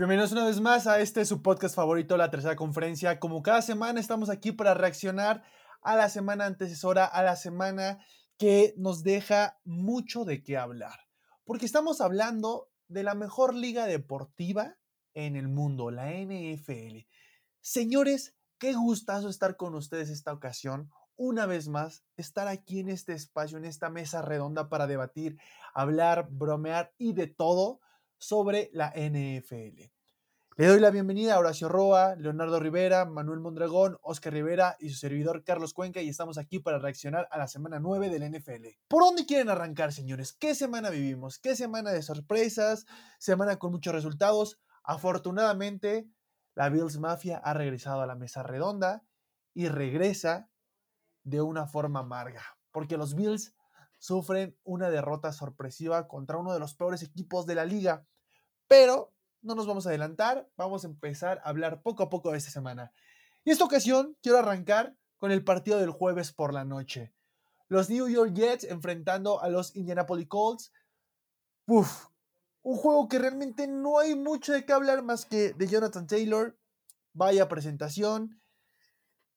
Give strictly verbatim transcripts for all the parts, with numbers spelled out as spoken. Bienvenidos una vez más a este su podcast favorito, La Tercera Conferencia. Como cada semana estamos aquí para reaccionar a la semana antecesora, a la semana que nos deja mucho de qué hablar. Porque estamos hablando de la mejor liga deportiva en el mundo, la N F L. Señores, qué gustazo estar con ustedes esta ocasión. Una vez más, estar aquí en este espacio, en esta mesa redonda para debatir, hablar, bromear y de todo sobre la N F L. Le doy la bienvenida a Horacio Roa, Leonardo Rivera, Manuel Mondragón, Oscar Rivera y su servidor Carlos Cuenca, y estamos aquí para reaccionar a la semana nueve de la N F L. ¿Por dónde quieren arrancar, señores? ¿Qué semana vivimos? ¿Qué semana de sorpresas? Semana con muchos resultados. Afortunadamente, la Bills Mafia ha regresado a la mesa redonda y regresa de una forma amarga, porque los Bills sufren una derrota sorpresiva contra uno de los peores equipos de la liga, pero no nos vamos a adelantar, vamos a empezar a hablar poco a poco de esta semana. Y esta ocasión quiero arrancar con el partido del jueves por la noche. Los New York Jets enfrentando a los Indianapolis Colts. Uf, un juego que realmente no hay mucho de qué hablar más que de Jonathan Taylor, vaya presentación,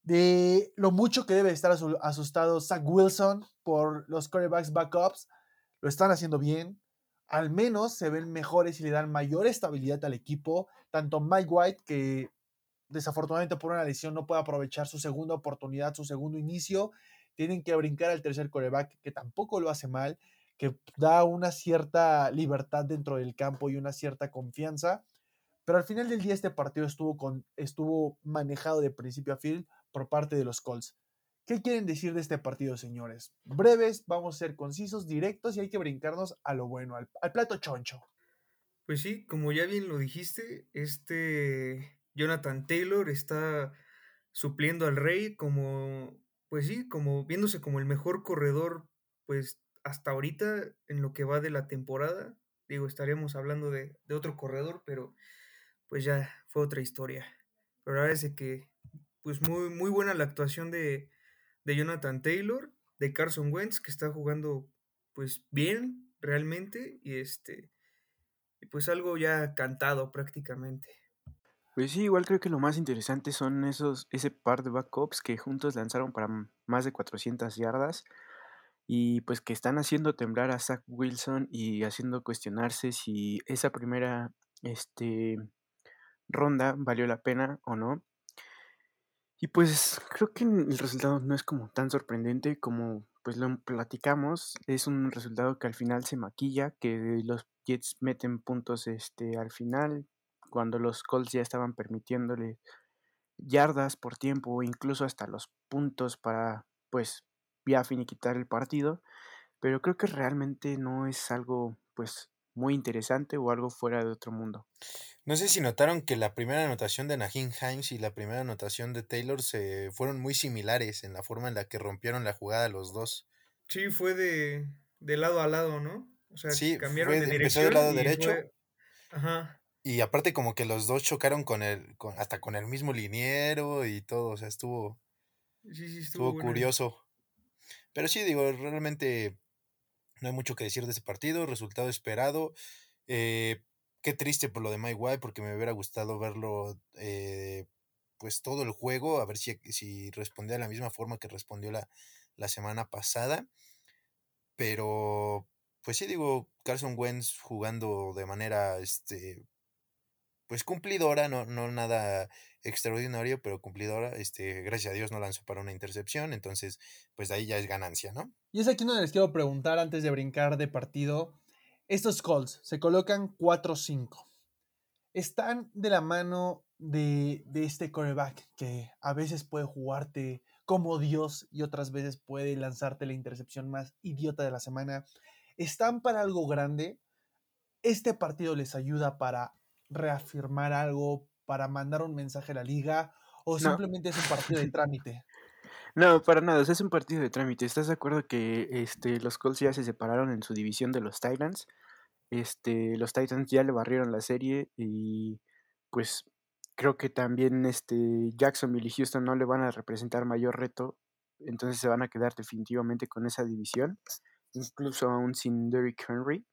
de lo mucho que debe estar asustado Zach Wilson por los quarterbacks backups. Lo están haciendo bien, al menos se ven mejores y le dan mayor estabilidad al equipo. Tanto Mike White, que desafortunadamente por una lesión no puede aprovechar su segunda oportunidad, su segundo inicio, tienen que brincar al tercer quarterback, que tampoco lo hace mal, que da una cierta libertad dentro del campo y una cierta confianza. Pero al final del día este partido estuvo, con, estuvo manejado de principio a fin por parte de los Colts. ¿Qué quieren decir de este partido, señores? Breves, vamos a ser concisos, directos, y hay que brincarnos a lo bueno, al, al plato choncho. Pues sí, como ya bien lo dijiste, este Jonathan Taylor está supliendo al Rey como, pues sí, como viéndose como el mejor corredor, pues hasta ahorita en lo que va de la temporada. Digo, estaríamos hablando de, de otro corredor, pero pues ya fue otra historia. Pero ahora es que pues muy, muy buena la actuación de, de Jonathan Taylor, de Carson Wentz, que está jugando pues bien realmente, y este pues algo ya cantado prácticamente. Pues sí, igual creo que lo más interesante son esos ese par de backups que juntos lanzaron para más de cuatrocientas yardas y pues que están haciendo temblar a Zach Wilson y haciendo cuestionarse si esa primera este ronda valió la pena o no. Y pues creo que el resultado no es como tan sorprendente como pues lo platicamos. Es un resultado que al final se maquilla, que los Jets meten puntos este, al final, cuando los Colts ya estaban permitiéndole yardas por tiempo, incluso hasta los puntos para pues ya finiquitar el partido. Pero creo que realmente no es algo pues muy interesante o algo fuera de otro mundo. No sé si notaron que la primera anotación de Naheen Haynes y la primera anotación de Taylor se fueron muy similares en la forma en la que rompieron la jugada los dos. Sí, fue de, de lado a lado, ¿no? O sea, sí, cambiaron fue, de dirección. Empezó del lado derecho. Fue... Ajá. Y aparte como que los dos chocaron con el con, hasta con el mismo liniero y todo, o sea, estuvo sí, sí, estuvo, estuvo curioso. Pero sí, digo, realmente no hay mucho que decir de ese partido, resultado esperado. Eh, qué triste por lo de Mike White, porque me hubiera gustado verlo eh, pues todo el juego, a ver si, si respondía de la misma forma que respondió la, la semana pasada. Pero pues sí, digo, Carson Wentz jugando de manera este pues cumplidora, no, no nada extraordinario, pero cumplidora. Este, gracias a Dios no lanzó para una intercepción, entonces pues de ahí ya es ganancia, ¿no? Y es aquí donde les quiero preguntar antes de brincar de partido. Estos Colts se colocan cuatro cinco. Están de la mano de, de este quarterback que a veces puede jugarte como Dios y otras veces puede lanzarte la intercepción más idiota de la semana. Están para algo grande. Este partido les ayuda para reafirmar algo, para mandar un mensaje a la liga, o no. Simplemente es un partido de trámite. No, para nada, o sea, es un partido de trámite. ¿Estás de acuerdo que este, los Colts ya se separaron en su división de los Titans? Este, los Titans ya le barrieron la serie y pues creo que también este, Jacksonville y Houston no le van a representar mayor reto, entonces se van a quedar definitivamente con esa división, incluso aún sin Derrick Henry.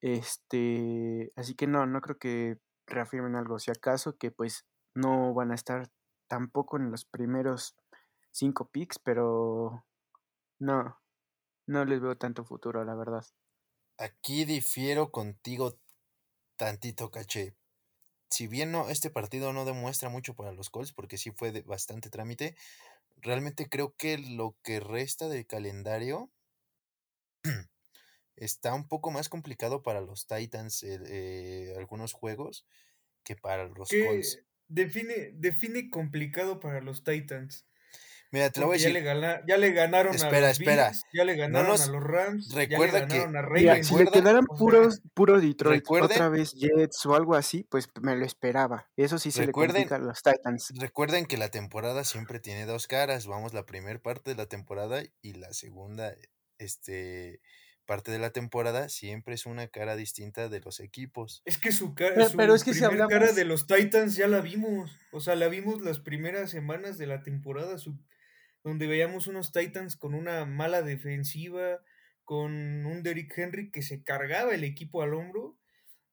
Este, así que no, no creo que reafirmen algo, si acaso, que pues no van a estar tampoco en los primeros cinco picks, pero no, no les veo tanto futuro, la verdad. Aquí difiero contigo tantito, Caché. Si bien no, este partido no demuestra mucho para los Colts, porque sí fue de bastante trámite, realmente creo que lo que resta del calendario está un poco más complicado para los Titans, eh, eh, algunos juegos, que para los ¿Qué Colts. Define, define complicado para los Titans. Mira, te lo voy a decir. Ya le, gana, ya le ganaron espera, a los espera. Beats, ya le ganaron no nos... a los Rams, recuerda ya le ganaron que... a Ravens. Si le quedaran puros, puros Detroit, ¿Recuerden? otra vez Jets o algo así, pues me lo esperaba. Eso sí se le complica a los Titans. Recuerden que la temporada siempre tiene dos caras. Vamos, la primera parte de la temporada y la segunda este, parte de la temporada siempre es una cara distinta de los equipos. Es que su cara, pero, su pero es que si hablamos... cara de los Titans ya la vimos. O sea, la vimos las primeras semanas de la temporada, su donde veíamos unos Titans con una mala defensiva, con un Derrick Henry que se cargaba el equipo al hombro,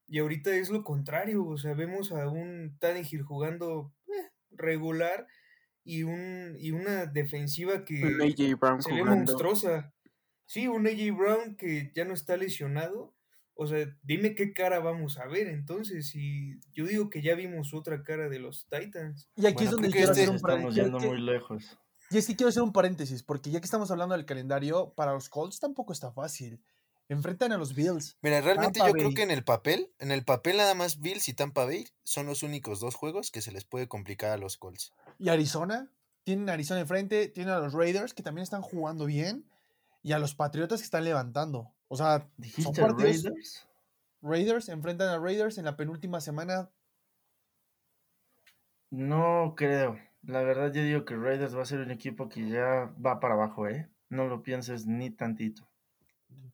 y ahorita es lo contrario, o sea, vemos a un Tannehill jugando eh, regular y un y una defensiva que un A J Brown se ve monstruosa. Sí, un A J Brown que ya no está lesionado, o sea, dime qué cara vamos a ver entonces, y yo digo que ya vimos otra cara de los Titans. Y aquí bueno, es donde quiero hacer un estamos yendo muy lejos. Y es que quiero hacer un paréntesis, porque ya que estamos hablando del calendario, para los Colts tampoco está fácil. Enfrentan a los Bills. Mira, realmente Tampa yo Bay. creo que en el papel, en el papel nada más Bills y Tampa Bay son los únicos dos juegos que se les puede complicar a los Colts. ¿Y Arizona? Tienen a Arizona enfrente, tienen a los Raiders, que también están jugando bien, y a los Patriotas que están levantando. O sea, son partidos... Raiders? Raiders, enfrentan a Raiders en la penúltima semana. No creo. La verdad yo digo que Raiders va a ser un equipo que ya va para abajo, ¿eh? No lo pienses ni tantito.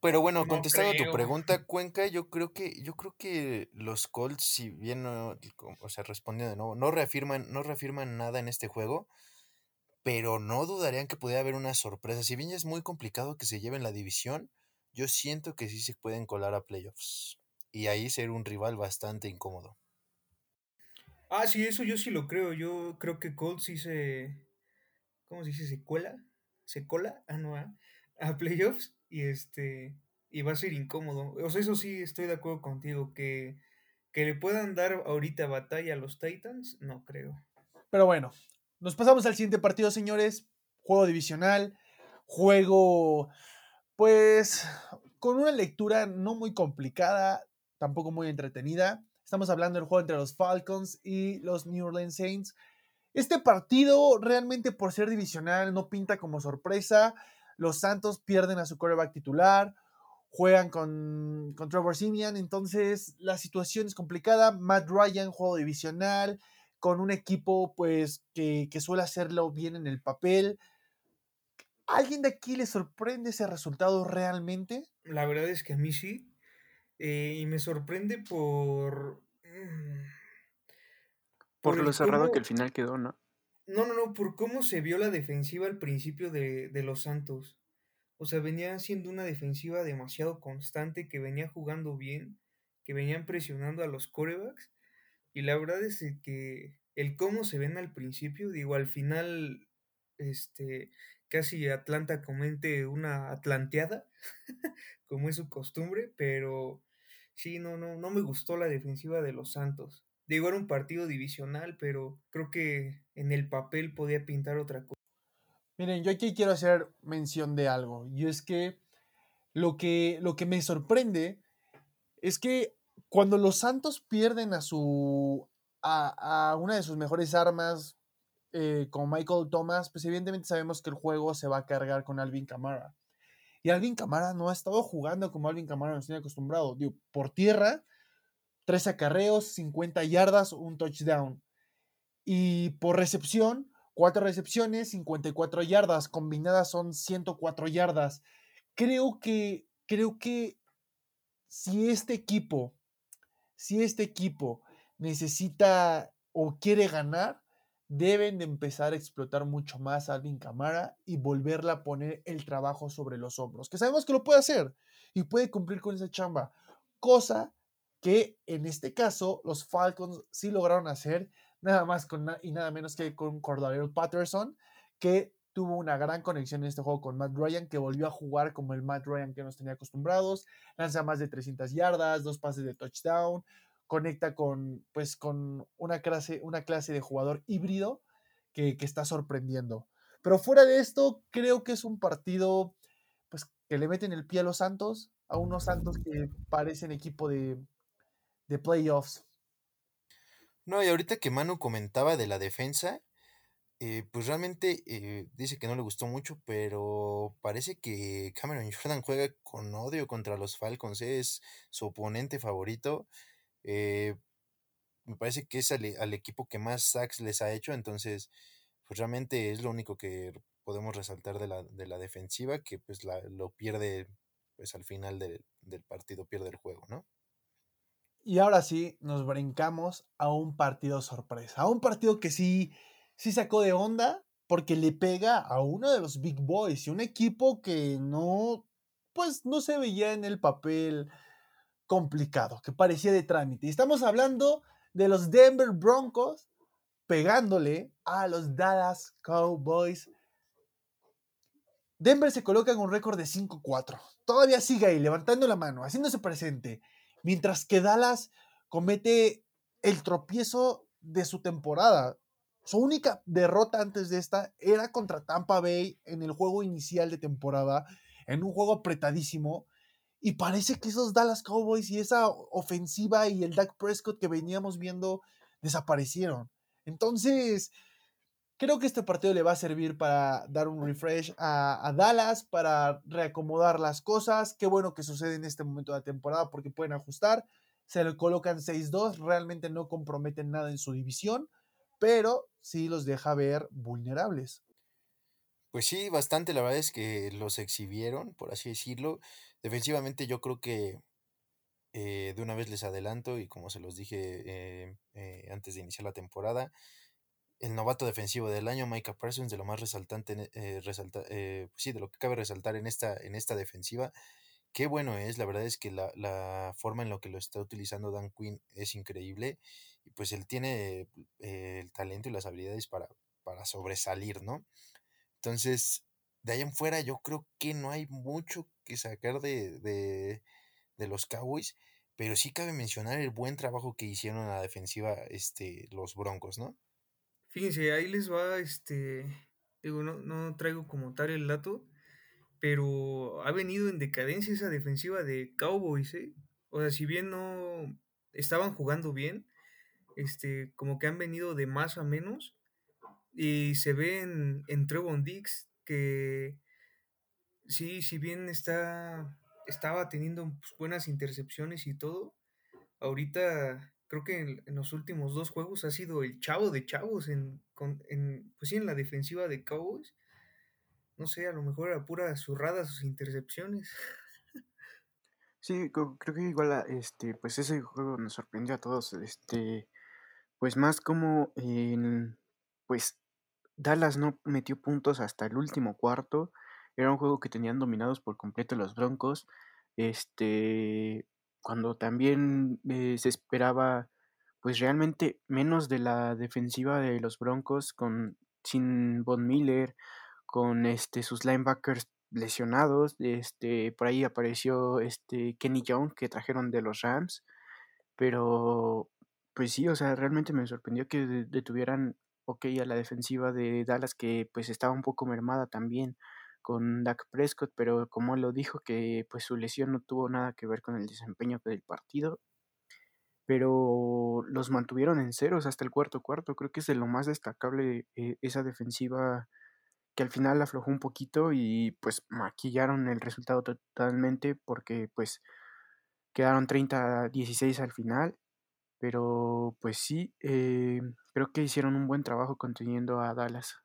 Pero bueno, contestando no a tu pregunta, Cuenca, yo creo que yo creo que los Colts, si bien no, o sea, respondiendo de nuevo, no reafirman, no reafirman nada en este juego, pero no dudarían que pudiera haber una sorpresa. Si bien es muy complicado que se lleven la división, yo siento que sí se pueden colar a playoffs y ahí ser un rival bastante incómodo. Ah, sí, eso yo sí lo creo. Yo creo que Colts sí se... ¿Cómo se dice? ¿Se cuela? ¿Se cola? Ah, no, ¿eh? A playoffs. Y este y va a ser incómodo. O sea, eso sí estoy de acuerdo contigo. Que, que le puedan dar ahorita batalla a los Titans, no creo. Pero bueno, nos pasamos al siguiente partido, señores. Juego divisional. Juego, pues, con una lectura no muy complicada. Tampoco muy entretenida. Estamos hablando del juego entre los Falcons y los New Orleans Saints. Este partido realmente por ser divisional no pinta como sorpresa. Los Santos pierden a su quarterback titular. Juegan con, con Trevor Siemian. Entonces la situación es complicada. Matt Ryan, juego divisional. Con un equipo pues que, que suele hacerlo bien en el papel. ¿Alguien de aquí le sorprende ese resultado realmente? La verdad es que a mí sí. Eh, y me sorprende por... Mmm, por, por lo cerrado cómo, que el final quedó, ¿no? No, no, no, por cómo se vio la defensiva al principio de, de los Santos. O sea, venía siendo una defensiva demasiado constante, que venía jugando bien, que venían presionando a los quarterbacks. Y la verdad es que el cómo se ven al principio, digo, al final este, casi Atlanta comete una atlanteada, como es su costumbre, pero... Sí, no, no, no me gustó la defensiva de los Santos. Digo, era un partido divisional, pero creo que en el papel podía pintar otra cosa. Miren, yo aquí quiero hacer mención de algo, y es que lo que, lo que me sorprende es que cuando los Santos pierden a su a, a una de sus mejores armas eh, con Michael Thomas, pues evidentemente sabemos que el juego se va a cargar con Alvin Kamara. Y Alvin Kamara no ha estado jugando como Alvin Kamara nos tiene acostumbrado. Digo, por tierra, tres acarreos, cincuenta yardas, un touchdown. Y por recepción, cuatro recepciones, cincuenta y cuatro yardas. Combinadas son ciento cuatro yardas. Creo que, creo que si este equipo, si este equipo necesita o quiere ganar, deben de empezar a explotar mucho más a Alvin Kamara y volverle a poner el trabajo sobre los hombros, que sabemos que lo puede hacer y puede cumplir con esa chamba, cosa que en este caso los Falcons sí lograron hacer, nada más con, y nada menos que con Cordarrelle Patterson, que tuvo una gran conexión en este juego con Matt Ryan, que volvió a jugar como el Matt Ryan que nos tenía acostumbrados, lanza más de trescientas yardas, dos pases de touchdown, conecta con, pues, con una, clase, una clase de jugador híbrido que, que está sorprendiendo. Pero fuera de esto, creo que es un partido pues, que le meten el pie a los Santos, a unos Santos que parecen equipo de, de playoffs. No, y ahorita que Manu comentaba de la defensa, Eh, pues realmente eh, dice que no le gustó mucho, pero parece que Cameron Jordan juega con odio contra los Falcons, eh, es su oponente favorito, eh, me parece que es al, al equipo que más sacks les ha hecho, entonces pues realmente es lo único que podemos resaltar de la, de la defensiva, que pues la, lo pierde pues al final de, del partido, pierde el juego, ¿no? Y ahora sí, nos brincamos a un partido sorpresa, a un partido que sí... sí sacó de onda porque le pega a uno de los Big Boys y un equipo que no, pues no se veía en el papel complicado, que parecía de trámite. Y estamos hablando de los Denver Broncos pegándole a los Dallas Cowboys. Denver se coloca en un récord de cinco cuatro. Todavía sigue ahí, levantando la mano, haciéndose presente. Mientras que Dallas comete el tropiezo de su temporada. Su única derrota antes de esta era contra Tampa Bay en el juego inicial de temporada, en un juego apretadísimo, y parece que esos Dallas Cowboys y esa ofensiva y el Dak Prescott que veníamos viendo desaparecieron. Entonces, creo que este partido le va a servir para dar un refresh a, a Dallas, para reacomodar las cosas. Qué bueno que sucede en este momento de la temporada porque pueden ajustar, se le colocan seis dos, realmente no comprometen nada en su división, pero sí los deja ver vulnerables. Pues sí, bastante, la verdad es que los exhibieron, por así decirlo. Defensivamente yo creo que eh, de una vez les adelanto, y como se los dije eh, eh, antes de iniciar la temporada, el novato defensivo del año, Micah Parsons, de lo más resaltante, eh, resalta, eh, pues sí, de lo que cabe resaltar en esta, en esta defensiva. Qué bueno es, la verdad es que la, la forma en la que lo está utilizando Dan Quinn es increíble. Y pues él tiene eh, el talento y las habilidades para, para sobresalir, ¿no? Entonces, de ahí en fuera yo creo que no hay mucho que sacar de, de, de los Cowboys, pero sí cabe mencionar el buen trabajo que hicieron en la defensiva este, los Broncos, ¿no? Fíjense, ahí les va, este, digo, no, no traigo como tal el dato, pero ha venido en decadencia esa defensiva de Cowboys, ¿eh? O sea, si bien no estaban jugando bien, este, como que han venido de más a menos, y se ve en, en Trevon Diggs, que sí, si bien está, estaba teniendo pues, buenas intercepciones y todo, ahorita creo que en, en los últimos dos juegos ha sido el chavo de chavos en, con, en, pues sí, en la defensiva de Cowboys. No sé, a lo mejor era pura zurrada sus intercepciones. Sí, creo que igual este, pues ese juego nos sorprendió a todos. Este, pues más como en, pues Dallas no metió puntos hasta el último cuarto. Era un juego que tenían dominados por completo los Broncos. Este, cuando también eh, se esperaba, pues realmente menos de la defensiva de los Broncos con sin Von Miller, con este sus linebackers lesionados, este por ahí apareció este Kenny Young que trajeron de los Rams, pero pues sí, o sea, realmente me sorprendió que detuvieran ok a la defensiva de Dallas, que pues estaba un poco mermada también con Dak Prescott, pero como él lo dijo, que pues su lesión no tuvo nada que ver con el desempeño del partido, pero los mantuvieron en ceros hasta el cuarto cuarto. Creo que es de lo más destacable eh, esa defensiva, que al final aflojó un poquito y pues maquillaron el resultado totalmente, porque pues quedaron treinta a dieciséis al final, pero pues sí, eh, creo que hicieron un buen trabajo conteniendo a Dallas.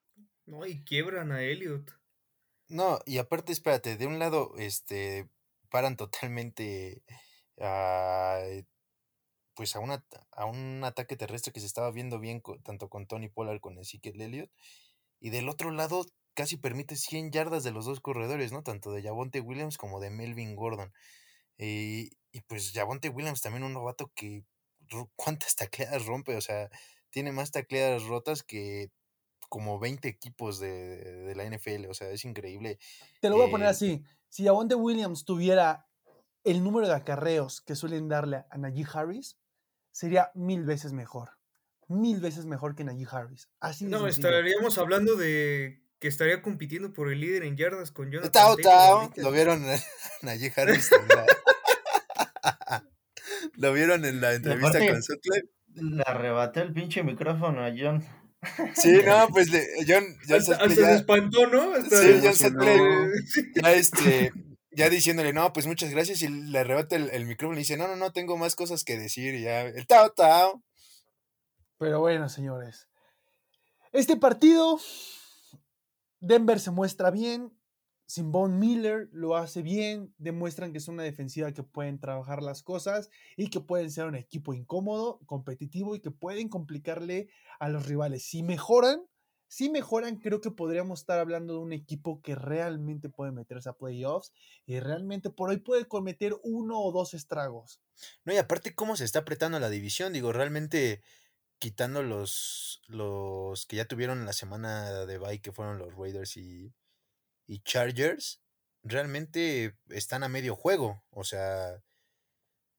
No, y quiebran a Elliott. No, y aparte, espérate, de un lado este paran totalmente a... pues a, una, a un ataque terrestre que se estaba viendo bien con, tanto con Tony Pollard como con Ezekiel Elliott, y del otro lado casi permite cien yardas de los dos corredores, ¿no? Tanto de Javonte Williams como de Melvin Gordon. Y, Y pues Javonte Williams también, un novato que cuántas tacleadas rompe, o sea, tiene más tacleadas rotas que como veinte equipos de, de la N F L, o sea, es increíble. Te lo voy eh, a poner así, si Javonte Williams tuviera el número de acarreos que suelen darle a Najee Harris, sería mil veces mejor, mil veces mejor que Najee Harris. Así de no, sencillo. Estaríamos hablando de que estaría compitiendo por el líder en yardas con Jonathan Taylor. Tao, Tao, lo vieron Najee Harris en la... Lo vieron en la entrevista con Sutler. Le arrebató el pinche micrófono a John. Sí, no, pues le, John, John hasta, hasta ya, se espantó, ¿no? Hasta sí, John Sutler ya, este, ya diciéndole, no, pues muchas gracias, y le arrebata el, el micrófono y dice, no, no, no, tengo más cosas que decir, y ya, el Tao, Tao. Pero bueno, señores, este partido, Denver se muestra bien, sin Von Miller lo hace bien, demuestran que es una defensiva que pueden trabajar las cosas y que pueden ser un equipo incómodo, competitivo y que pueden complicarle a los rivales. Si mejoran, si mejoran, creo que podríamos estar hablando de un equipo que realmente puede meterse a playoffs y realmente por hoy puede cometer uno o dos estragos. No, y aparte cómo se está apretando la división, digo, realmente... Quitando los, los que ya tuvieron la semana de bye, que fueron los Raiders y, y Chargers, realmente están a medio juego. O sea,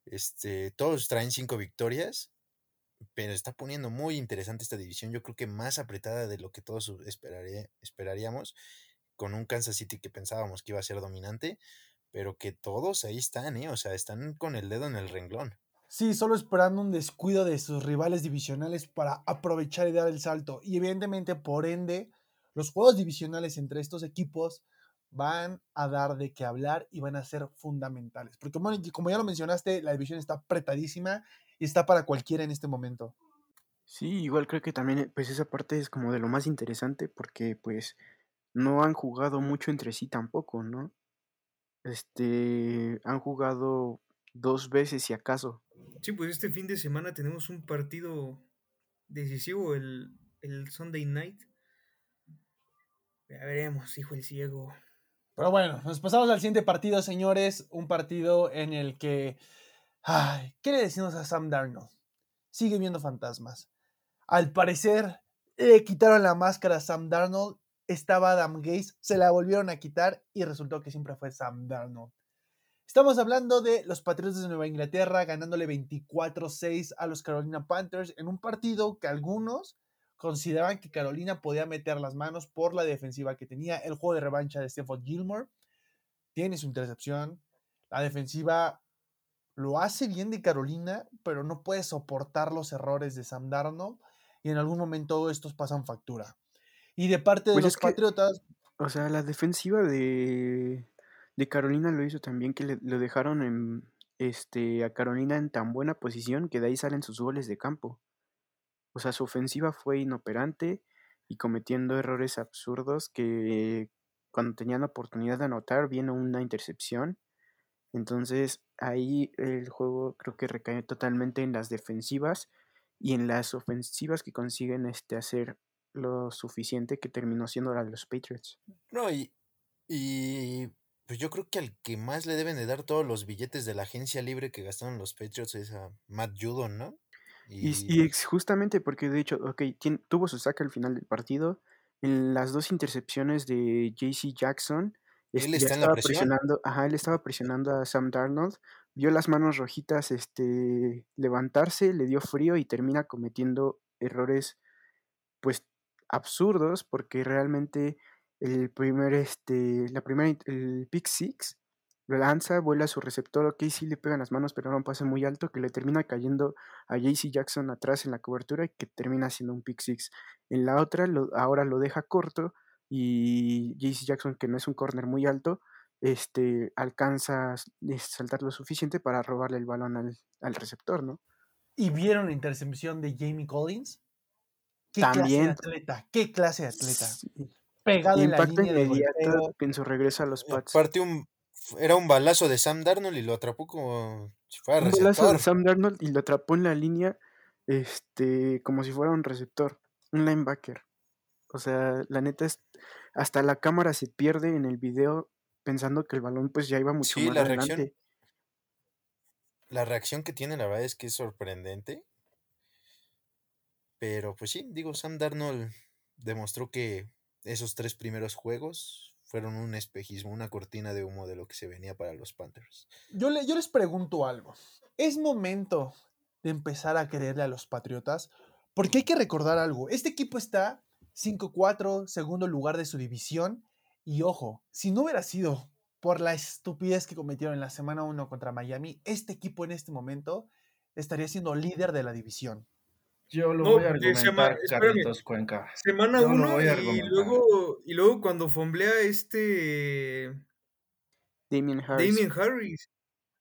este todos traen cinco victorias, pero está poniendo muy interesante esta división. Yo creo que más apretada de lo que todos esperaré, esperaríamos, con un Kansas City que pensábamos que iba a ser dominante, pero que todos ahí están, ¿eh? O sea, están con el dedo en el renglón. Sí, solo esperando un descuido de sus rivales divisionales para aprovechar y dar el salto. Y evidentemente, por ende, los juegos divisionales entre estos equipos van a dar de qué hablar y van a ser fundamentales. Porque como ya lo mencionaste, la división está apretadísima y está para cualquiera en este momento. Sí, igual creo que también pues esa parte es como de lo más interesante porque pues no han jugado mucho entre sí tampoco, ¿no? Este, han jugado... dos veces si acaso. Sí, pues este fin de semana tenemos un partido decisivo, el, el Sunday Night. Ya veremos, hijo el ciego. Pero bueno, nos pasamos al siguiente partido, señores. Un partido en el que... Ay, ¿qué le decimos a Sam Darnold? Sigue viendo fantasmas. Al parecer, le quitaron la máscara a Sam Darnold. Estaba Adam Gase, se la volvieron a quitar y resultó que siempre fue Sam Darnold. Estamos hablando de los Patriotas de Nueva Inglaterra ganándole veinticuatro a seis a los Carolina Panthers en un partido que algunos consideraban que Carolina podía meter las manos por la defensiva que tenía. El juego de revancha de Stephon Gilmore tiene su intercepción. La defensiva lo hace bien de Carolina, pero no puede soportar los errores de Sam Darnold y en algún momento estos pasan factura. Y de parte de pues los Patriotas... Que, o sea, la defensiva de... De Carolina lo hizo también, que le, lo dejaron en, este, a Carolina en tan buena posición que de ahí salen sus goles de campo. O sea, su ofensiva fue inoperante y cometiendo errores absurdos que eh, cuando tenían oportunidad de anotar viene una intercepción. Entonces ahí el juego creo que recae totalmente en las defensivas y en las ofensivas que consiguen este, hacer lo suficiente que terminó siendo la de los Patriots. No, y... y... Pues yo creo que al que más le deben de dar todos los billetes de la agencia libre que gastaron los Patriots es a Matt Judon, ¿no? Y, y, y justamente porque de hecho, ok, tiene, tuvo su saca al final del partido, en las dos intercepciones de J C Jackson, él está en la presión. Presionando, ajá, él estaba presionando a Sam Darnold, vio las manos rojitas este, levantarse, le dio frío y termina cometiendo errores pues absurdos porque realmente... El primer, este, la primera, el pick six, lo lanza, vuela a su receptor, ok, sí le pegan las manos, pero era un pase muy alto que le termina cayendo a J C Jackson atrás en la cobertura y que termina siendo un pick six. En la otra, lo, ahora lo deja corto y J C Jackson, que no es un corner muy alto, este, alcanza a saltar lo suficiente para robarle el balón al, al receptor, ¿no? ¿Y vieron la intercepción de Jamie Collins? ¿Qué También, clase de atleta? ¿Qué clase de atleta? Sí. Pegado impacto en la línea inmediato en su regreso a los Pats. Aparte un, era un balazo de Sam Darnold y lo atrapó como si fuera receptor. Un balazo de Sam Darnold y lo atrapó en la línea este, como si fuera un receptor, un linebacker. O sea, la neta es hasta la cámara se pierde en el video pensando que el balón pues ya iba mucho sí, más la adelante. Reacción. La reacción que tiene, la verdad es que es sorprendente. Pero pues sí, digo, Sam Darnold demostró que esos tres primeros juegos fueron un espejismo, una cortina de humo de lo que se venía para los Panthers. Yo, le, yo les pregunto algo. ¿Es momento de empezar a creerle a los Patriotas? Porque hay que recordar algo. Este equipo está cinco cuatro, segundo lugar de su división. Y ojo, si no hubiera sido por la estupidez que cometieron en la semana uno contra Miami, este equipo en este momento estaría siendo líder de la división. Yo lo no, voy a argumentar, sema, Carlitos Cuenca. Semana uno y luego, y luego cuando fomblea este... Damien Harris. Damien Harris.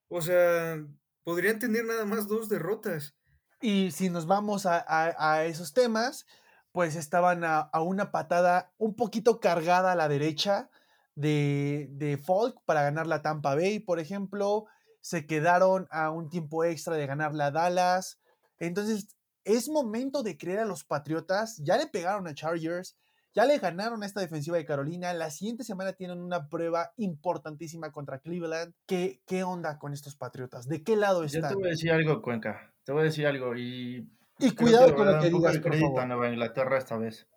O sea, podrían tener nada más dos derrotas. Y si nos vamos a, a, a esos temas, pues estaban a, a una patada un poquito cargada a la derecha de, de Falk para ganar la Tampa Bay, por ejemplo. Se quedaron a un tiempo extra de ganar la Dallas. Entonces... es momento de creer a los Patriotas. Ya le pegaron a Chargers, ya le ganaron a esta defensiva de Carolina. La siguiente semana tienen una prueba importantísima contra Cleveland. ¿Qué, qué onda con estos Patriotas? ¿De qué lado están? Yo te voy a decir algo, Cuenca. Te voy a decir algo. Y, y cuidado con lo que digas, por favor. Le voy a dar un poco de crédito a Nueva Inglaterra esta vez.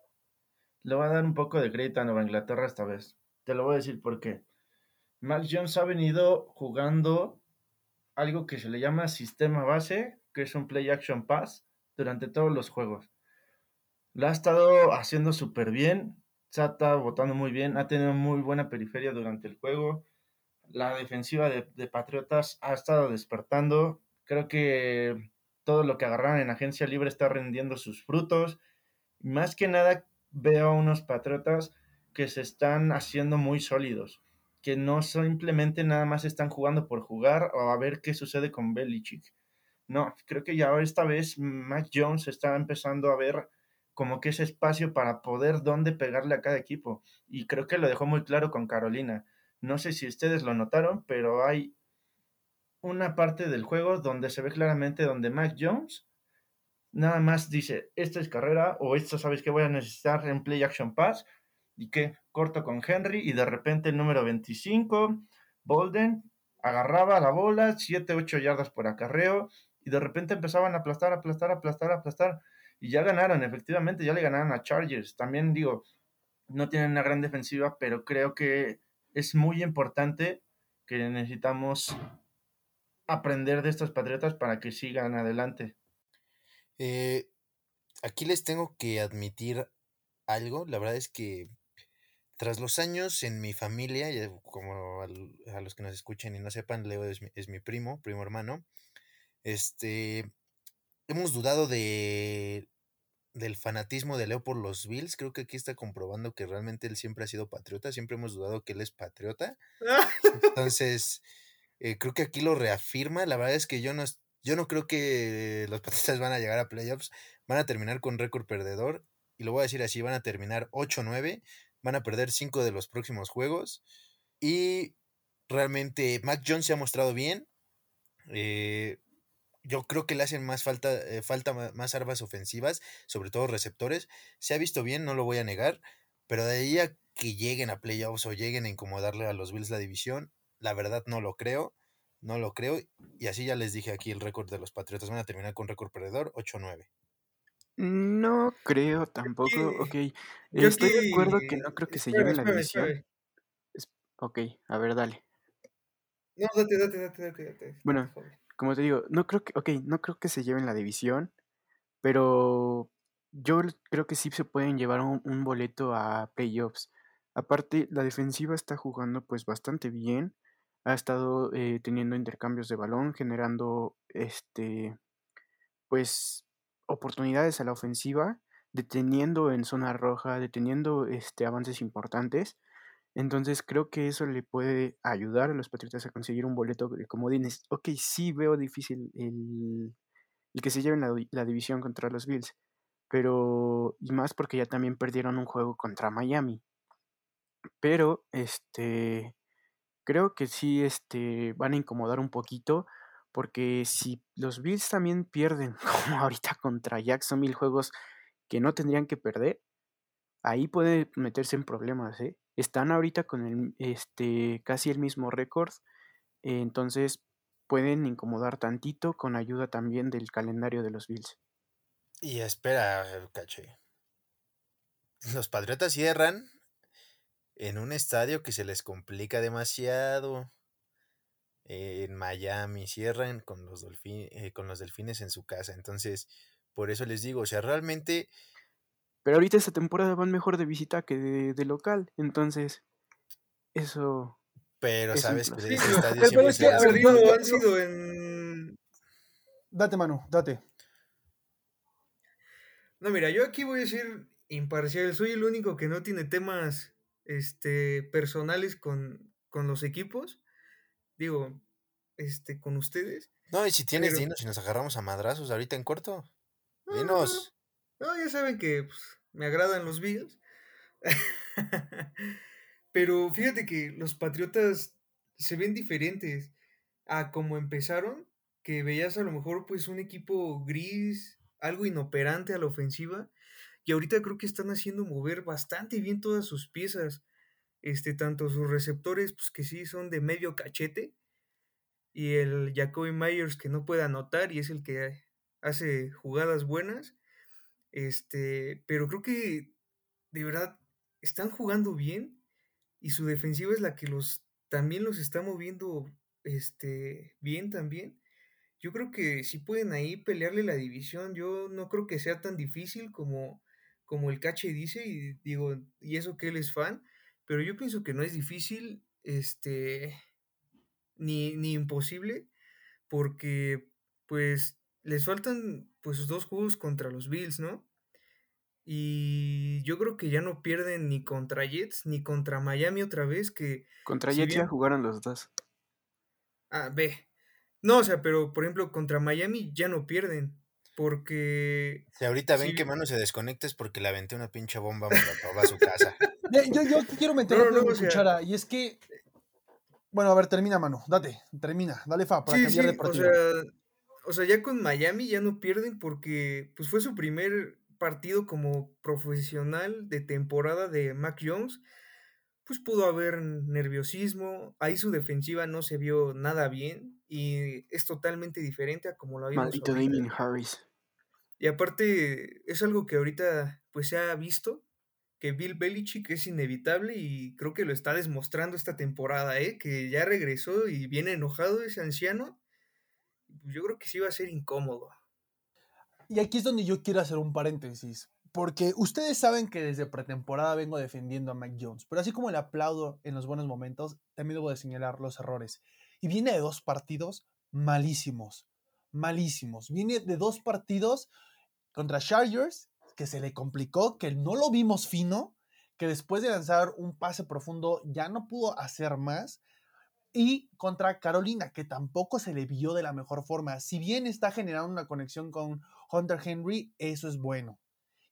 Le voy a dar un poco de crédito a Nueva Inglaterra esta vez. Te lo voy a decir por qué. Mac Jones ha venido jugando algo que se le llama sistema base, que es un play action pass, durante todos los juegos. Lo ha estado haciendo súper bien. Se ha estado botando muy bien. Ha tenido muy buena periferia durante el juego. La defensiva de, de Patriotas ha estado despertando. Creo que todo lo que agarraron en agencia libre está rindiendo sus frutos. Más que nada veo a unos Patriotas que se están haciendo muy sólidos. Que no simplemente nada más están jugando por jugar o a ver qué sucede con Belichick. No, creo que ya esta vez Mac Jones está empezando a ver como que ese espacio para poder dónde pegarle a cada equipo. Y creo que lo dejó muy claro con Carolina. No sé si ustedes lo notaron, pero hay una parte del juego donde se ve claramente donde Mac Jones nada más dice, esta es carrera o esto sabes que voy a necesitar en play action pass. Y que corto con Henry y de repente el número veinticinco, Bolden, agarraba la bola, siete ocho yardas por acarreo. Y de repente empezaban a aplastar, aplastar, aplastar, aplastar. Y ya ganaron, efectivamente, ya le ganaron a Chargers. También digo, no tienen una gran defensiva, pero creo que es muy importante que necesitamos aprender de estos Patriotas para que sigan adelante. Eh, aquí les tengo que admitir algo. La verdad es que tras los años en mi familia, como a los que nos escuchen y no sepan, Leo es mi, es mi primo, primo hermano. Este, hemos dudado de del fanatismo de Leo por los Bills. Creo que aquí está comprobando que realmente él siempre ha sido patriota. Siempre hemos dudado que él es patriota. Entonces, eh, creo que aquí lo reafirma. La verdad es que yo no, yo no creo que los Patriotas van a llegar a playoffs. Van a terminar con récord perdedor. Y lo voy a decir así, van a terminar ocho nueve. Van a perder cinco de los próximos juegos. Y realmente Mac Jones se ha mostrado bien. Eh... Yo creo que le hacen más falta, eh, falta más armas ofensivas, sobre todo receptores. Se ha visto bien, no lo voy a negar, pero de ahí a que lleguen a playoffs o lleguen a incomodarle a los Bills la división, la verdad no lo creo, no lo creo. Y así ya les dije aquí el récord de los Patriotas, van a terminar con récord perdedor ocho nueve. No creo tampoco, ok. Yo estoy que... de acuerdo que no creo que se lleve la división. Espera. Ok, a ver, dale. No, date, date, date, date. date. Bueno. Como te digo, no creo que, okay, no creo que se lleven la división, pero yo creo que sí se pueden llevar un, un boleto a playoffs. Aparte, la defensiva está jugando pues bastante bien, ha estado eh, teniendo intercambios de balón, generando este pues oportunidades a la ofensiva, deteniendo en zona roja, deteniendo este avances importantes. Entonces creo que eso le puede ayudar a los Patriotas a conseguir un boleto de comodines. Ok, sí veo difícil el, el que se lleven la, la división contra los Bills, pero y más porque ya también perdieron un juego contra Miami. Pero este creo que sí este van a incomodar un poquito, porque si los Bills también pierden como ahorita contra Jacksonville, juegos que no tendrían que perder, ahí puede meterse en problemas, ¿eh? Están ahorita con el, este, casi el mismo récord, entonces pueden incomodar tantito con ayuda también del calendario de los Bills. Y espera, Caché. Los Patriotas cierran en un estadio que se les complica demasiado. En Miami cierran con los, dolfin- eh, con los delfines en su casa. Entonces, por eso les digo, o sea, realmente... Pero ahorita esta temporada van mejor de visita que de, de local. Entonces, eso... Pero es sabes que ese estadio siempre es que ha perdido, han sido en... Date, Manu, date. No, mira, yo aquí voy a decir imparcial. Soy el único que no tiene temas este, personales con, con los equipos. Digo, este, con ustedes. No, y si tienes, pero... dinos, si nos agarramos a madrazos ahorita en corto. No, dinos. No, no. no, ya saben que pues, me agradan los videos. Pero fíjate que los Patriotas se ven diferentes a como empezaron, que veías a lo mejor pues un equipo gris, algo inoperante a la ofensiva, y ahorita creo que están haciendo mover bastante bien todas sus piezas, este, tanto sus receptores, pues que sí son de medio cachete, y el Jacoby Myers que no puede anotar y es el que hace jugadas buenas, este, pero creo que de verdad están jugando bien. Y su defensiva es la que los también los está moviendo este, bien también. Yo creo que sí pueden ahí pelearle la división. Yo no creo que sea tan difícil como, como el Cache dice. Y digo, y eso que él es fan. Pero yo pienso que no es difícil, este, ni, ni imposible. Porque pues les faltan pues sus dos juegos contra los Bills, ¿no? Y yo creo que ya no pierden ni contra Jets, ni contra Miami otra vez. Que contra si Jets bien... ya jugaron los dos. Ah, ve. No, o sea, pero por ejemplo, contra Miami ya no pierden. Porque... Si ahorita ven sí, que Manu se desconecta es porque le aventé una pinche bomba a su casa. yo, yo quiero meter no, no, una cuchara. Sea... Y es que... Bueno, a ver, termina, Manu. Date, termina. Dale fa para sí, cambiar sí, de partido. O sea, o sea, ya con Miami ya no pierden porque pues fue su primer... partido como profesional de temporada de Mac Jones, pues pudo haber nerviosismo, ahí su defensiva no se vio nada bien y es totalmente diferente a como lo habíamos visto. Maldito Damien Harris. Y aparte es algo que ahorita pues se ha visto que Bill Belichick es inevitable y creo que lo está demostrando esta temporada, ¿eh? Que ya regresó y viene enojado ese anciano. Yo creo que sí va a ser incómodo. Y aquí es donde yo quiero hacer un paréntesis, porque ustedes saben que desde pretemporada vengo defendiendo a Mac Jones, pero así como le aplaudo en los buenos momentos, también debo de señalar los errores. Y viene de dos partidos malísimos, malísimos. Viene de dos partidos contra Chargers, que se le complicó, que no lo vimos fino, que después de lanzar un pase profundo ya no pudo hacer más. Y contra Carolina, que tampoco se le vio de la mejor forma. Si bien está generando una conexión con Hunter Henry, eso es bueno.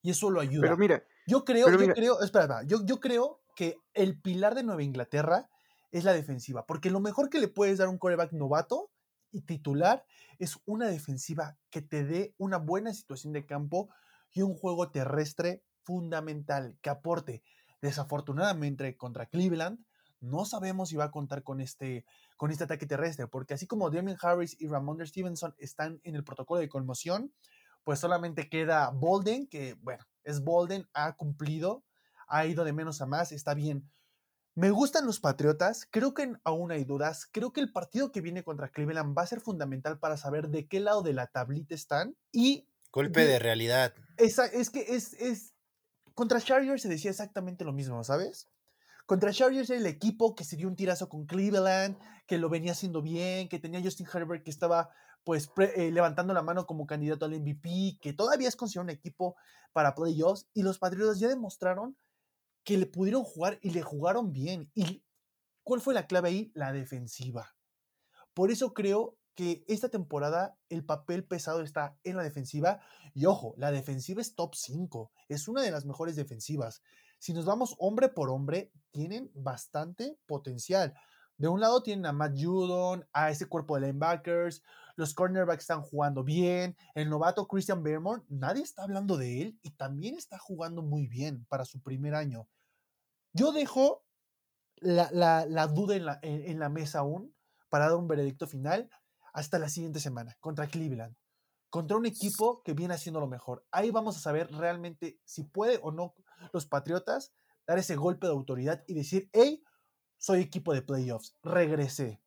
Y eso lo ayuda. Pero mira, yo creo, pero yo mira. creo, espera, espera yo, yo creo que el pilar de Nueva Inglaterra es la defensiva. Porque lo mejor que le puedes dar a un quarterback novato y titular es una defensiva que te dé una buena situación de campo y un juego terrestre fundamental que aporte. Desafortunadamente, contra Cleveland, no sabemos si va a contar con este, con este ataque terrestre, porque así como Damien Harris y Ramondre Stevenson están en el protocolo de conmoción, pues solamente queda Bolden, que bueno, es Bolden, ha cumplido, ha ido de menos a más, está bien. Me gustan los Patriotas, creo que aún hay dudas, creo que el partido que viene contra Cleveland va a ser fundamental para saber de qué lado de la tablita están y... Golpe de realidad. Esa, es que es, es... Contra Chargers se decía exactamente lo mismo, ¿sabes? Contra Chargers era el equipo que se dio un tirazo con Cleveland, que lo venía haciendo bien, que tenía Justin Herbert que estaba pues pre- eh, levantando la mano como candidato al M V P, que todavía es considerado un equipo para playoffs, y los Patriotas ya demostraron que le pudieron jugar y le jugaron bien. ¿Y cuál fue la clave ahí? La defensiva. Por eso creo que esta temporada el papel pesado está en la defensiva, y ojo, la defensiva es top cinco, es una de las mejores defensivas. Si nos vamos hombre por hombre, tienen bastante potencial. De un lado tienen a Matt Judon, a ese cuerpo de linebackers, los cornerbacks están jugando bien, el novato Christian Bearmore, nadie está hablando de él y también está jugando muy bien para su primer año. Yo dejo la, la, la duda en la, en, en la mesa aún para dar un veredicto final. hasta la siguiente semana, contra Cleveland, contra un equipo que viene haciendo lo mejor. Ahí vamos a saber realmente si puede o no los Patriotas dar ese golpe de autoridad y decir, hey, soy equipo de playoffs, regresé.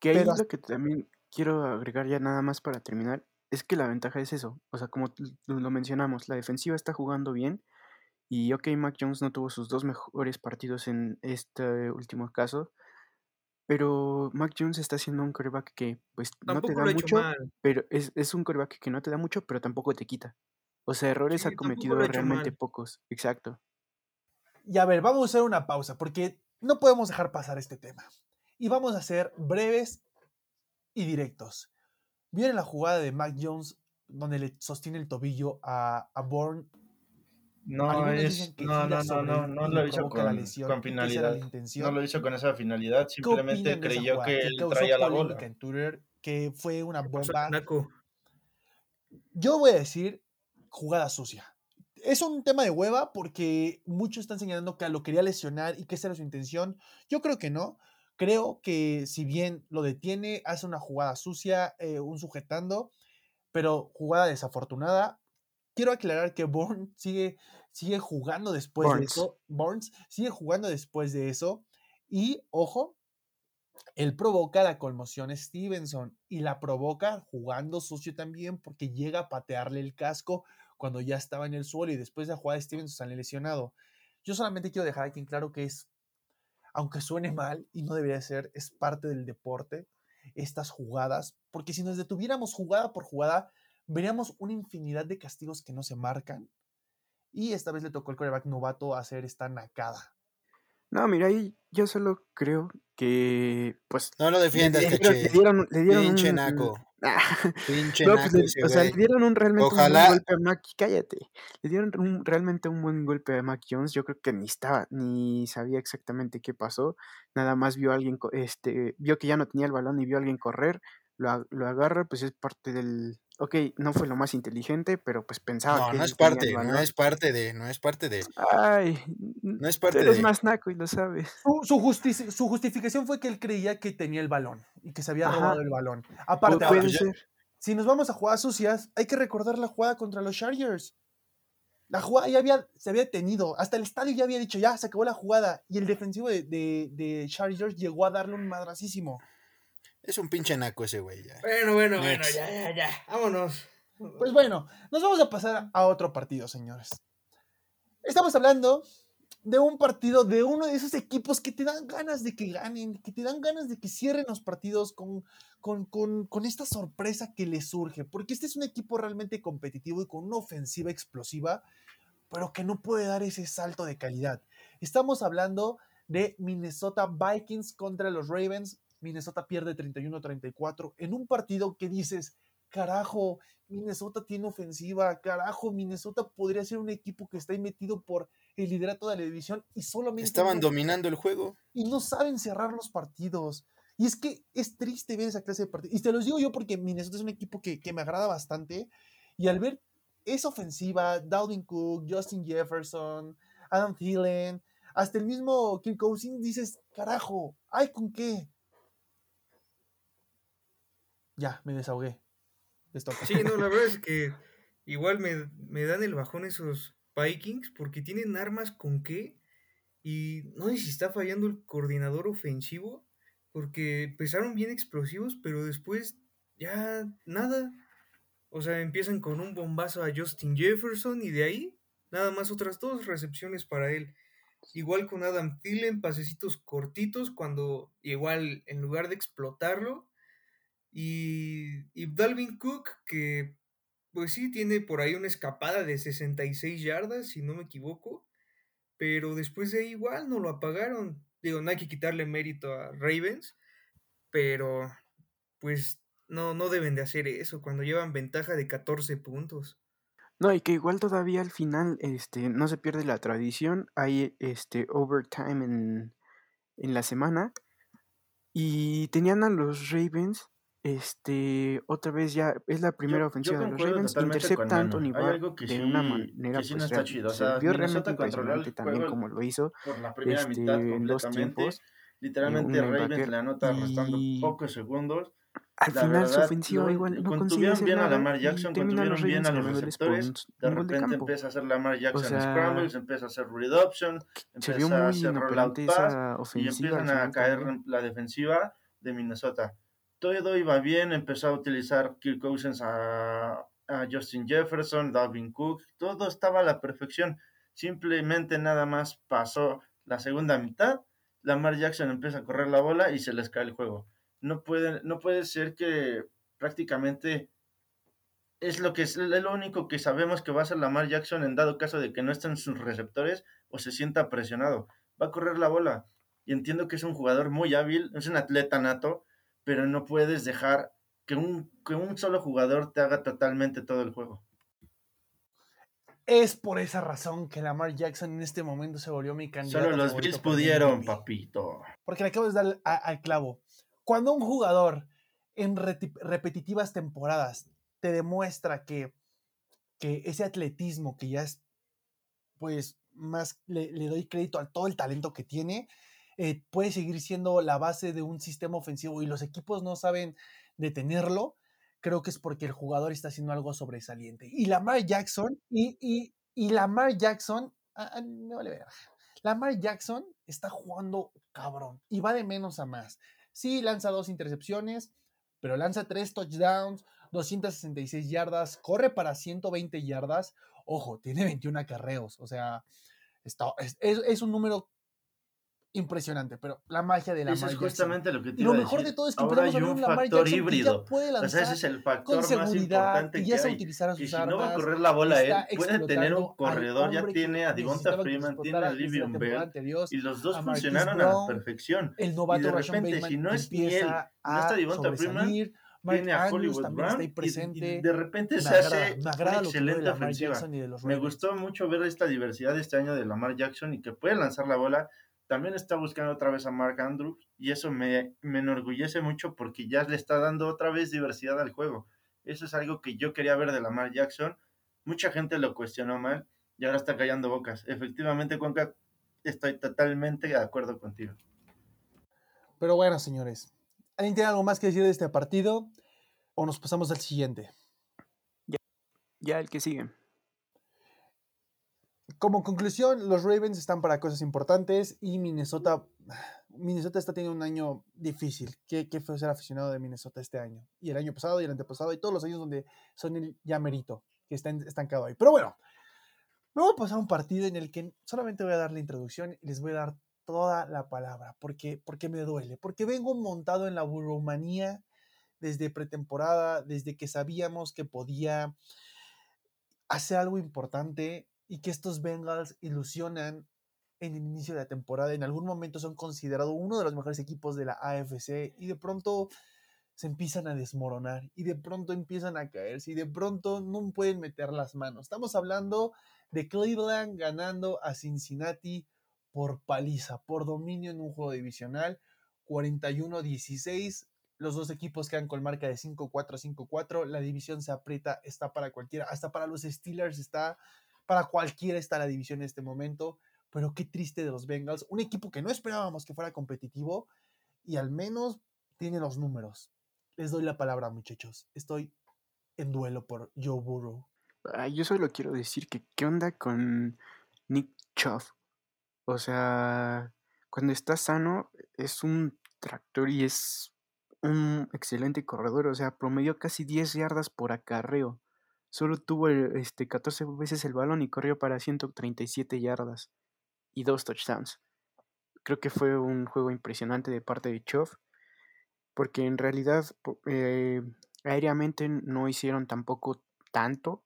Que ahí Pero... lo que también quiero agregar ya nada más para terminar, es que la ventaja es eso, o sea, como lo mencionamos, la defensiva está jugando bien, y ok, Mac Jones no tuvo sus dos mejores partidos en este último caso, pero Mac Jones está haciendo un quarterback que pues tampoco no te da mucho, pero es, es un quarterback que no te da mucho, pero tampoco te quita. O sea, errores sí, ha cometido realmente mal. Pocos, exacto. Y a ver, vamos a hacer una pausa, porque no podemos dejar pasar este tema. Y vamos a ser breves y directos. Viene la jugada de Mac Jones donde le sostiene el tobillo a, a Bourne. No, es, no, no, no, no, no lo hizo con, lesión, con finalidad. No lo hizo con esa finalidad. Simplemente creyó que él traía la bola. En Twitter, que fue una bomba. Yo voy a decir jugada sucia. Es un tema de hueva porque muchos están señalando que lo quería lesionar y que esa era su intención. Yo creo que no. Creo que si bien lo detiene, hace una jugada sucia, eh, un sujetando, pero jugada desafortunada. Quiero aclarar que Bourne sigue, sigue jugando después Burns. de eso. Burns sigue jugando después de eso. Y, ojo, él provoca la conmoción Stevenson. Y la provoca jugando sucio también porque llega a patearle el casco cuando ya estaba en el suelo. Y después de la jugada de Stevenson sale lesionado. Yo solamente quiero dejar aquí en claro que es, aunque suene mal y no debería ser, es parte del deporte estas jugadas. Porque si nos detuviéramos jugada por jugada, veríamos una infinidad de castigos que no se marcan. Y esta vez le tocó al quarterback novato hacer esta nacada. No, mira, ahí yo solo creo que... pues no lo defiendas, le dieron, le dieron, le dieron pinche un... naco. Ah. Pinche no, pues, naco. Le, o sea, le dieron un, realmente Ojalá. un buen golpe a Mac... Cállate. Le dieron un, realmente un buen golpe a Mac Jones. Yo creo que ni estaba, ni sabía exactamente qué pasó. Nada más vio a alguien... este vio que ya no tenía el balón y vio a alguien correr. Lo, lo agarra, pues es parte del... Ok, no fue lo más inteligente, pero pues pensaba no, que... No, no es parte, no es parte de, no es parte de... Ay, no es parte de... Eres más naco y lo sabes. Su, su, justi- su justificación fue que él creía que tenía el balón y que se había Ajá. robado el balón. Aparte, ahora, si nos vamos a jugadas sucias, hay que recordar la jugada contra los Chargers. La jugada ya había, se había detenido, hasta el estadio ya había dicho, ya, se acabó la jugada. Y el defensivo de, de, de Chargers llegó a darle un madracísimo. Es un pinche naco ese güey. Ya. Bueno, bueno, Next. bueno, ya, ya, ya. Vámonos. Pues bueno, nos vamos a pasar a otro partido, señores. Estamos hablando de un partido de uno de esos equipos que te dan ganas de que ganen, que te dan ganas de que cierren los partidos con, con, con, con esta sorpresa que les surge. Porque este es un equipo realmente competitivo y con una ofensiva explosiva, pero que no puede dar ese salto de calidad. Estamos hablando de Minnesota Vikings contra los Ravens. Minnesota pierde treinta y uno a treinta y cuatro en un partido que dices, carajo, Minnesota tiene ofensiva, carajo, Minnesota podría ser un equipo que está ahí metido por el liderato de la división y solamente... Estaban no, dominando el juego. Y no saben cerrar los partidos. Y es que es triste ver esa clase de partidos. Y te los digo yo porque Minnesota es un equipo que, que me agrada bastante. Y al ver esa ofensiva, Dalvin Cook, Justin Jefferson, Adam Thielen, hasta el mismo Kirk Cousins, dices, carajo, ¿hay con qué? Ya, me desahogué. Les toca. Sí, no, la verdad es que igual me, me dan el bajón esos Vikings porque tienen armas con qué y no sé si está fallando el coordinador ofensivo porque empezaron bien explosivos, pero después ya nada. O sea, empiezan con un bombazo a Justin Jefferson y de ahí nada más otras dos recepciones para él. Igual con Adam Thielen, pasecitos cortitos cuando igual en lugar de explotarlo. Y, y Dalvin Cook, que pues sí tiene por ahí una escapada de sesenta y seis yardas, si no me equivoco, pero después de ahí igual no lo apagaron. Digo, no hay que quitarle mérito a Ravens, pero pues no, no deben de hacer eso cuando llevan ventaja de catorce puntos. No, y que igual todavía al final este, no se pierde la tradición, hay este overtime en, en la semana y tenían a los Ravens. Este, otra vez ya es la primera yo, ofensiva yo de los Ravens, intercepta a Anthony Barr de sí, una manera que sí no pues, está chido. O sea, vio realmente impresionante también como lo hizo por la primera este, mitad completamente, en dos tiempos, literalmente Ravens le anota restando y... pocos segundos Al la final verdad, su ofensiva no, igual no consiguió hacer bien nada, a Lamar Jackson, contuvieron bien a los receptores, puntos, de repente de empieza a hacer Lamar Jackson, o sea, scrambles, empieza a hacer read option, empieza a hacer rollout pass y empiezan a caer también la defensiva de Minnesota. Todo iba bien, empezó a utilizar Kirk Cousins a, a Justin Jefferson, Dalvin Cook, todo estaba a la perfección, simplemente nada más pasó la segunda mitad, Lamar Jackson empieza a correr la bola y se les cae el juego. No puede, no puede ser que prácticamente es lo que es, es lo único que sabemos que va a hacer Lamar Jackson en dado caso de que no estén sus receptores o se sienta presionado. Va a correr la bola. Y entiendo que es un jugador muy hábil, es un atleta nato, pero no puedes dejar que un, que un solo jugador te haga totalmente todo el juego. Es por esa razón que Lamar Jackson en este momento se volvió mi candidato. Solo los Bills pudieron, papito. Porque le acabo de dar a, al clavo. Cuando un jugador en reti- repetitivas temporadas te demuestra que, que ese atletismo que ya es, pues, más le, le doy crédito a todo el talento que tiene, eh, puede seguir siendo la base de un sistema ofensivo y los equipos no saben detenerlo, creo que es porque el jugador está haciendo algo sobresaliente. Y Lamar Jackson, y, y, y Lamar Jackson, ah, ah, me vale ver, Lamar Jackson está jugando cabrón y va de menos a más. Sí, lanza dos intercepciones, pero lanza tres touchdowns, doscientas sesenta y seis yardas, corre para ciento veinte yardas. Ojo, tiene veintiún acarreos, o sea, está, es, es un número impresionante, pero la magia de la magia. Eso es justamente lo que te iba a decir. Lo mejor de todo es que ahora hay un factor híbrido. O sea, ese es el factor más importante que hay. Y si no va a correr la bola él, puede tener un corredor, ya tiene a Devonta Freeman, tiene a Le'Veon Bell, y los dos funcionaron a la perfección. El novato de repente, si no es él, no está Devonta Freeman, tiene a Hollywood Brown, y de repente se hace una excelente ofensiva. Me gustó mucho ver esta diversidad este año de Lamar Jackson y que puede lanzar la bola. También está buscando otra vez a Mark Andrews y eso me, me enorgullece mucho porque ya le está dando otra vez diversidad al juego. Eso es algo que yo quería ver de Lamar Jackson. Mucha gente lo cuestionó mal y ahora está callando bocas. Efectivamente, Cuenca, estoy totalmente de acuerdo contigo. Pero bueno, señores, ¿alguien tiene algo más que decir de este partido o nos pasamos al siguiente? Ya, ya el que sigue. Como conclusión, los Ravens están para cosas importantes y Minnesota Minnesota está teniendo un año difícil. Qué, qué fue ser aficionado de Minnesota este año. Y el año pasado y el antepasado y todos los años donde son el ya merito, que está estancado ahí. Pero bueno, me voy a pasar un partido en el que solamente voy a dar la introducción y les voy a dar toda la palabra. Porque, porque me duele. Porque vengo montado en la buromanía desde pretemporada, desde que sabíamos que podía hacer algo importante y que estos Bengals ilusionan en el inicio de la temporada. En algún momento son considerados uno de los mejores equipos de la A F C y de pronto se empiezan a desmoronar y de pronto empiezan a caerse y de pronto no pueden meter las manos. Estamos hablando de Cleveland ganando a Cincinnati por paliza, por dominio en un juego divisional, cuarenta y uno a dieciséis. Los dos equipos quedan con marca de cinco cuatro, cinco cuatro. La división se aprieta, está para cualquiera, hasta para los Steelers está... Para cualquiera está la división en este momento, pero qué triste de los Bengals, un equipo que no esperábamos que fuera competitivo y al menos tiene los números. Les doy la palabra, muchachos. Estoy en duelo por Joe Burrow. Ah, yo solo quiero decir que qué onda con Nick Chubb. O sea, cuando está sano es un tractor y es un excelente corredor. O sea, promedió casi diez yardas por acarreo. Solo tuvo este, catorce veces el balón y corrió para ciento treinta y siete yardas y dos touchdowns. Creo que fue un juego impresionante de parte de Chubb, porque en realidad eh, aéreamente no hicieron tampoco tanto.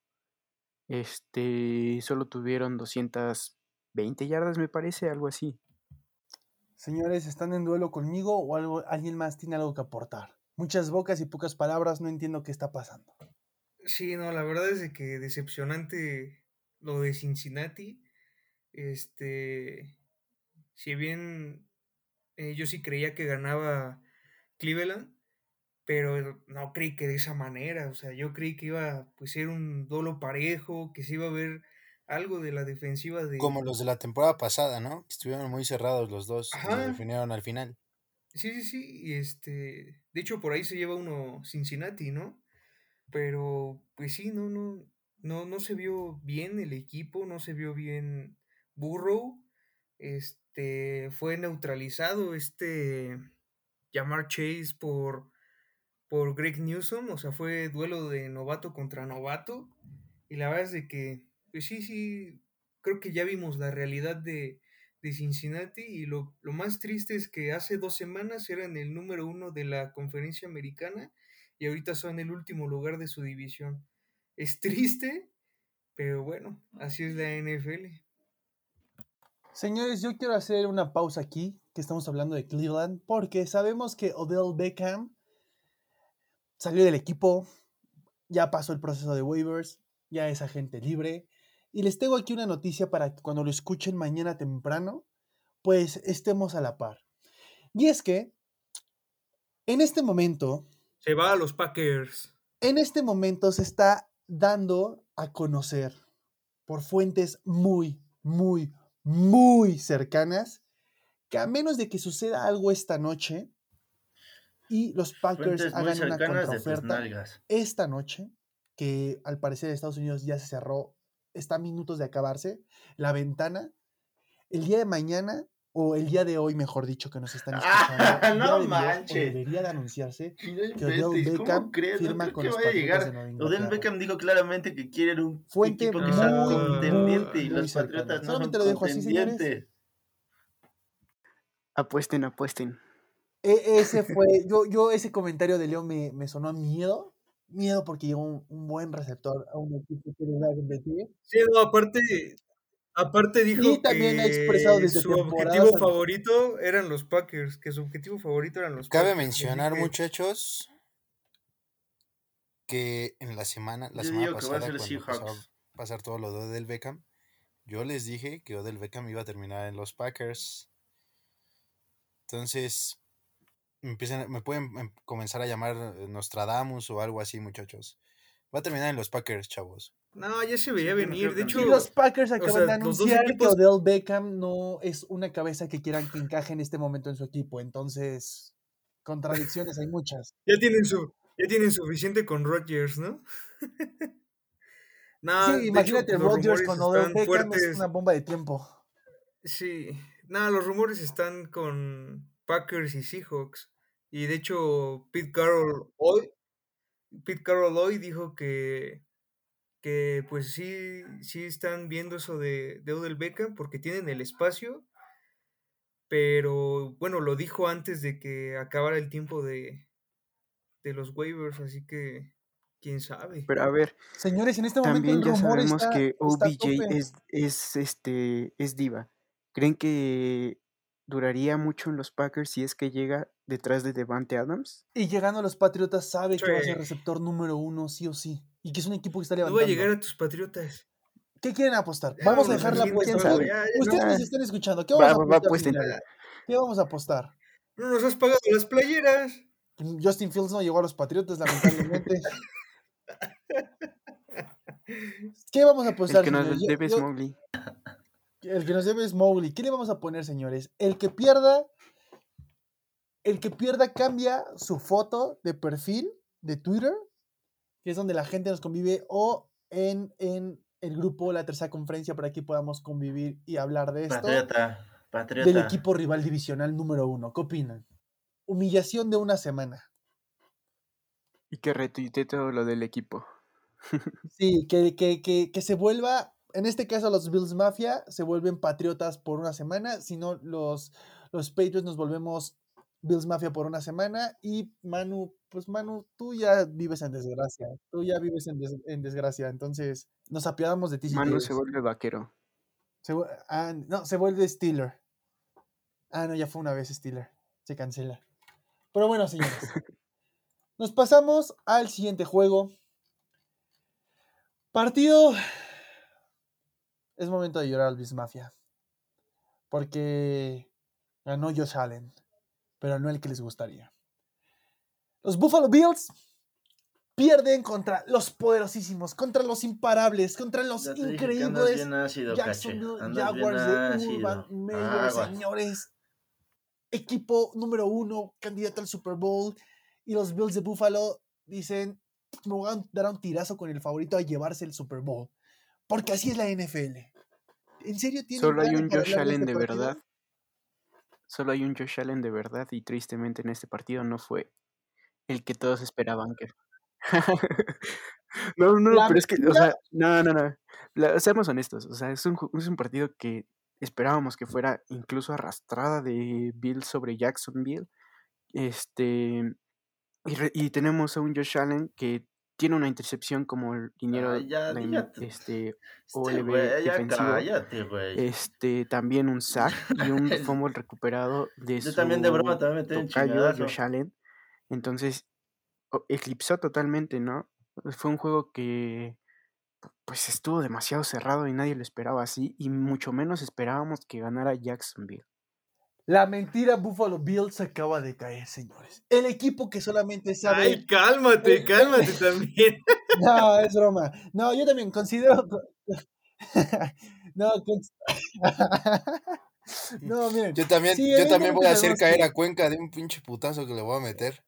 Este, solo tuvieron doscientas veinte yardas, me parece, algo así. Señores, ¿están en duelo conmigo o algo, alguien más tiene algo que aportar? Muchas bocas y pocas palabras, no entiendo qué está pasando. Sí, no, la verdad es de que decepcionante lo de Cincinnati. Este, si bien eh, yo sí creía que ganaba Cleveland, pero no creí que de esa manera. O sea, yo creí que iba pues, a ser un duelo parejo, que se iba a ver algo de la defensiva de... Como los de la temporada pasada, ¿no? Estuvieron muy cerrados los dos, se definieron al final. Sí, sí, sí, y este, de hecho por ahí se lleva uno Cincinnati, ¿no? Pero pues sí, no, no, no, no se vio bien el equipo, no se vio bien Burrow, este, fue neutralizado este Ja'Marr Chase por, por Greg Newsome, o sea, fue duelo de novato contra novato, y la verdad es de que, pues sí, sí, creo que ya vimos la realidad de... de Cincinnati, y lo, lo más triste es que hace dos semanas eran el número uno de la conferencia americana y ahorita son el último lugar de su división. Es triste, pero bueno, así es la N F L. Señores, yo quiero hacer una pausa aquí, que estamos hablando de Cleveland, porque sabemos que Odell Beckham salió del equipo, ya pasó el proceso de waivers, ya es agente libre. Y les tengo aquí una noticia para que cuando lo escuchen mañana temprano, pues estemos a la par. Y es que, en este momento... Se va a los Packers. En este momento se está dando a conocer por fuentes muy, muy, muy cercanas, que a menos de que suceda algo esta noche y los Packers fuentes hagan una contraoferta esta noche, que al parecer Estados Unidos ya se cerró, está a minutos de acabarse la ventana, el día de mañana, o el día de hoy, mejor dicho, que nos están escuchando. Ah, no de manches. Día, debería de anunciarse que Odell Beckham crees? firma no con los Patriotas de Nueva Inglaterra. Odell Beckham dijo claramente que quiere un Fuente equipo que muy, sea contendiente, y los cercano. Patriotas no Solamente son lo dejo así, señores. Apuesten, apuesten. E- ese fue, yo, yo ese comentario de Leo me, me sonó a miedo. Miedo porque llegó un, un buen receptor a un equipo que les va a competir. Sí, no, aparte, aparte dijo y también que ha expresado desde su objetivo hasta... favorito eran los Packers, que su objetivo favorito eran los Cabe Packers. Cabe mencionar, que... muchachos, que en la semana, la yo semana pasada, cuando pasó a pasar todo lo de Odell Beckham, yo les dije que Odell Beckham iba a terminar en los Packers. Entonces... Empiecen, me pueden comenzar a llamar Nostradamus o algo así, muchachos. Va a terminar en los Packers, chavos. No, ya se veía sí, venir. De hecho, los Packers acaban o sea, de anunciar equipos... que Odell Beckham no es una cabeza que quieran que encaje en este momento en su equipo. Entonces, contradicciones hay muchas. Ya tienen su, ya tienen suficiente con Rodgers, ¿no? Nah, sí, imagínate hecho, Rodgers con Odell Beckham fuertes. Es una bomba de tiempo. Sí, nada, los rumores están con Packers y Seahawks, y de hecho Pete Carroll hoy Pete Carroll hoy dijo que que pues sí sí están viendo eso de, de Odell Beckham porque tienen el espacio, pero bueno, lo dijo antes de que acabara el tiempo de de los waivers, así que quién sabe. Pero a ver, señores, en este momento también ya sabemos está, que O B J es es este es diva. ¿Creen que duraría mucho en los Packers si es que llega detrás de Davante Adams? Y llegando a los Patriotas sabe sí. que va a ser receptor número uno, sí o sí. Y que es un equipo que está levantando. No va a llegar a tus Patriotas. ¿Qué quieren apostar? Vamos no, a dejar no, la apuesta. Ustedes nos están escuchando. ¿Qué vamos va, a apostar? Va, pues, ¿Qué vamos a apostar? No nos has pagado las playeras. Justin Fields no llegó a los Patriotas, lamentablemente. ¿Qué vamos a apostar? El que nos debe es Mowgli. El que nos debe es Mowgli. ¿Qué le vamos a poner, señores? El que pierda, el que pierda cambia su foto de perfil de Twitter, que es donde la gente nos convive, o en, en el grupo La Tercera Conferencia, para que podamos convivir y hablar de esto. Patriota, patriota. Del equipo rival divisional número uno. ¿Qué opinan? Humillación de una semana. Y que retuite todo lo del equipo. Sí, que, que, que, que se vuelva... En este caso, los Bills Mafia se vuelven Patriotas por una semana. Si no, los, los Patriots nos volvemos Bills Mafia por una semana. Y Manu, pues Manu, tú ya vives en desgracia. Tú ya vives en, des, en desgracia. Entonces, nos apiadamos de ti. Manu se vuelve vaquero. Se, ah, no, se vuelve Steeler. Ah, no, ya fue una vez Steeler. Se cancela. Pero bueno, señores. Nos pasamos al siguiente juego. Partido... Es momento de llorar al Bills Mafia. Porque ganó Josh Allen, pero no el que les gustaría. Los Buffalo Bills pierden contra los poderosísimos, contra los imparables, contra los increíbles Jacksonville Jaguars de Urban Meyer, señores. equipo número uno, candidato al Super Bowl, y los Bills de Buffalo dicen, me voy a dar un tirazo con el favorito a llevarse el Super Bowl, porque así es la N F L. ¿En serio tiene? Solo hay un Josh Allen de verdad. Solo hay un Josh Allen de verdad, y tristemente en este partido no fue el que todos esperaban que... no, no, la pero es que, o sea, no, no, no, la, seamos honestos, o sea, es un, es un partido que esperábamos que fuera incluso arrastrada de Bills sobre Jacksonville, este, y, re, y tenemos a un Josh Allen que tiene una intercepción como el dinero ah, ya, la, ya, este, O L B wey, defensivo, cállate, este, también un sack y un fumble recuperado de Yo su también de broma, también me tocayo Josh Allen, entonces eclipsó totalmente, ¿no? Fue un juego que pues estuvo demasiado cerrado y nadie lo esperaba así, y mucho menos esperábamos que ganara Jacksonville. La mentira Buffalo Bills acaba de caer, señores. El equipo que solamente sabe... ¡Ay, cálmate, cálmate también! No, es broma. No, yo también considero... No, cons... no, miren. Yo también, sí, yo también voy a hacer caer a Cuenca de un pinche putazo que le voy a meter.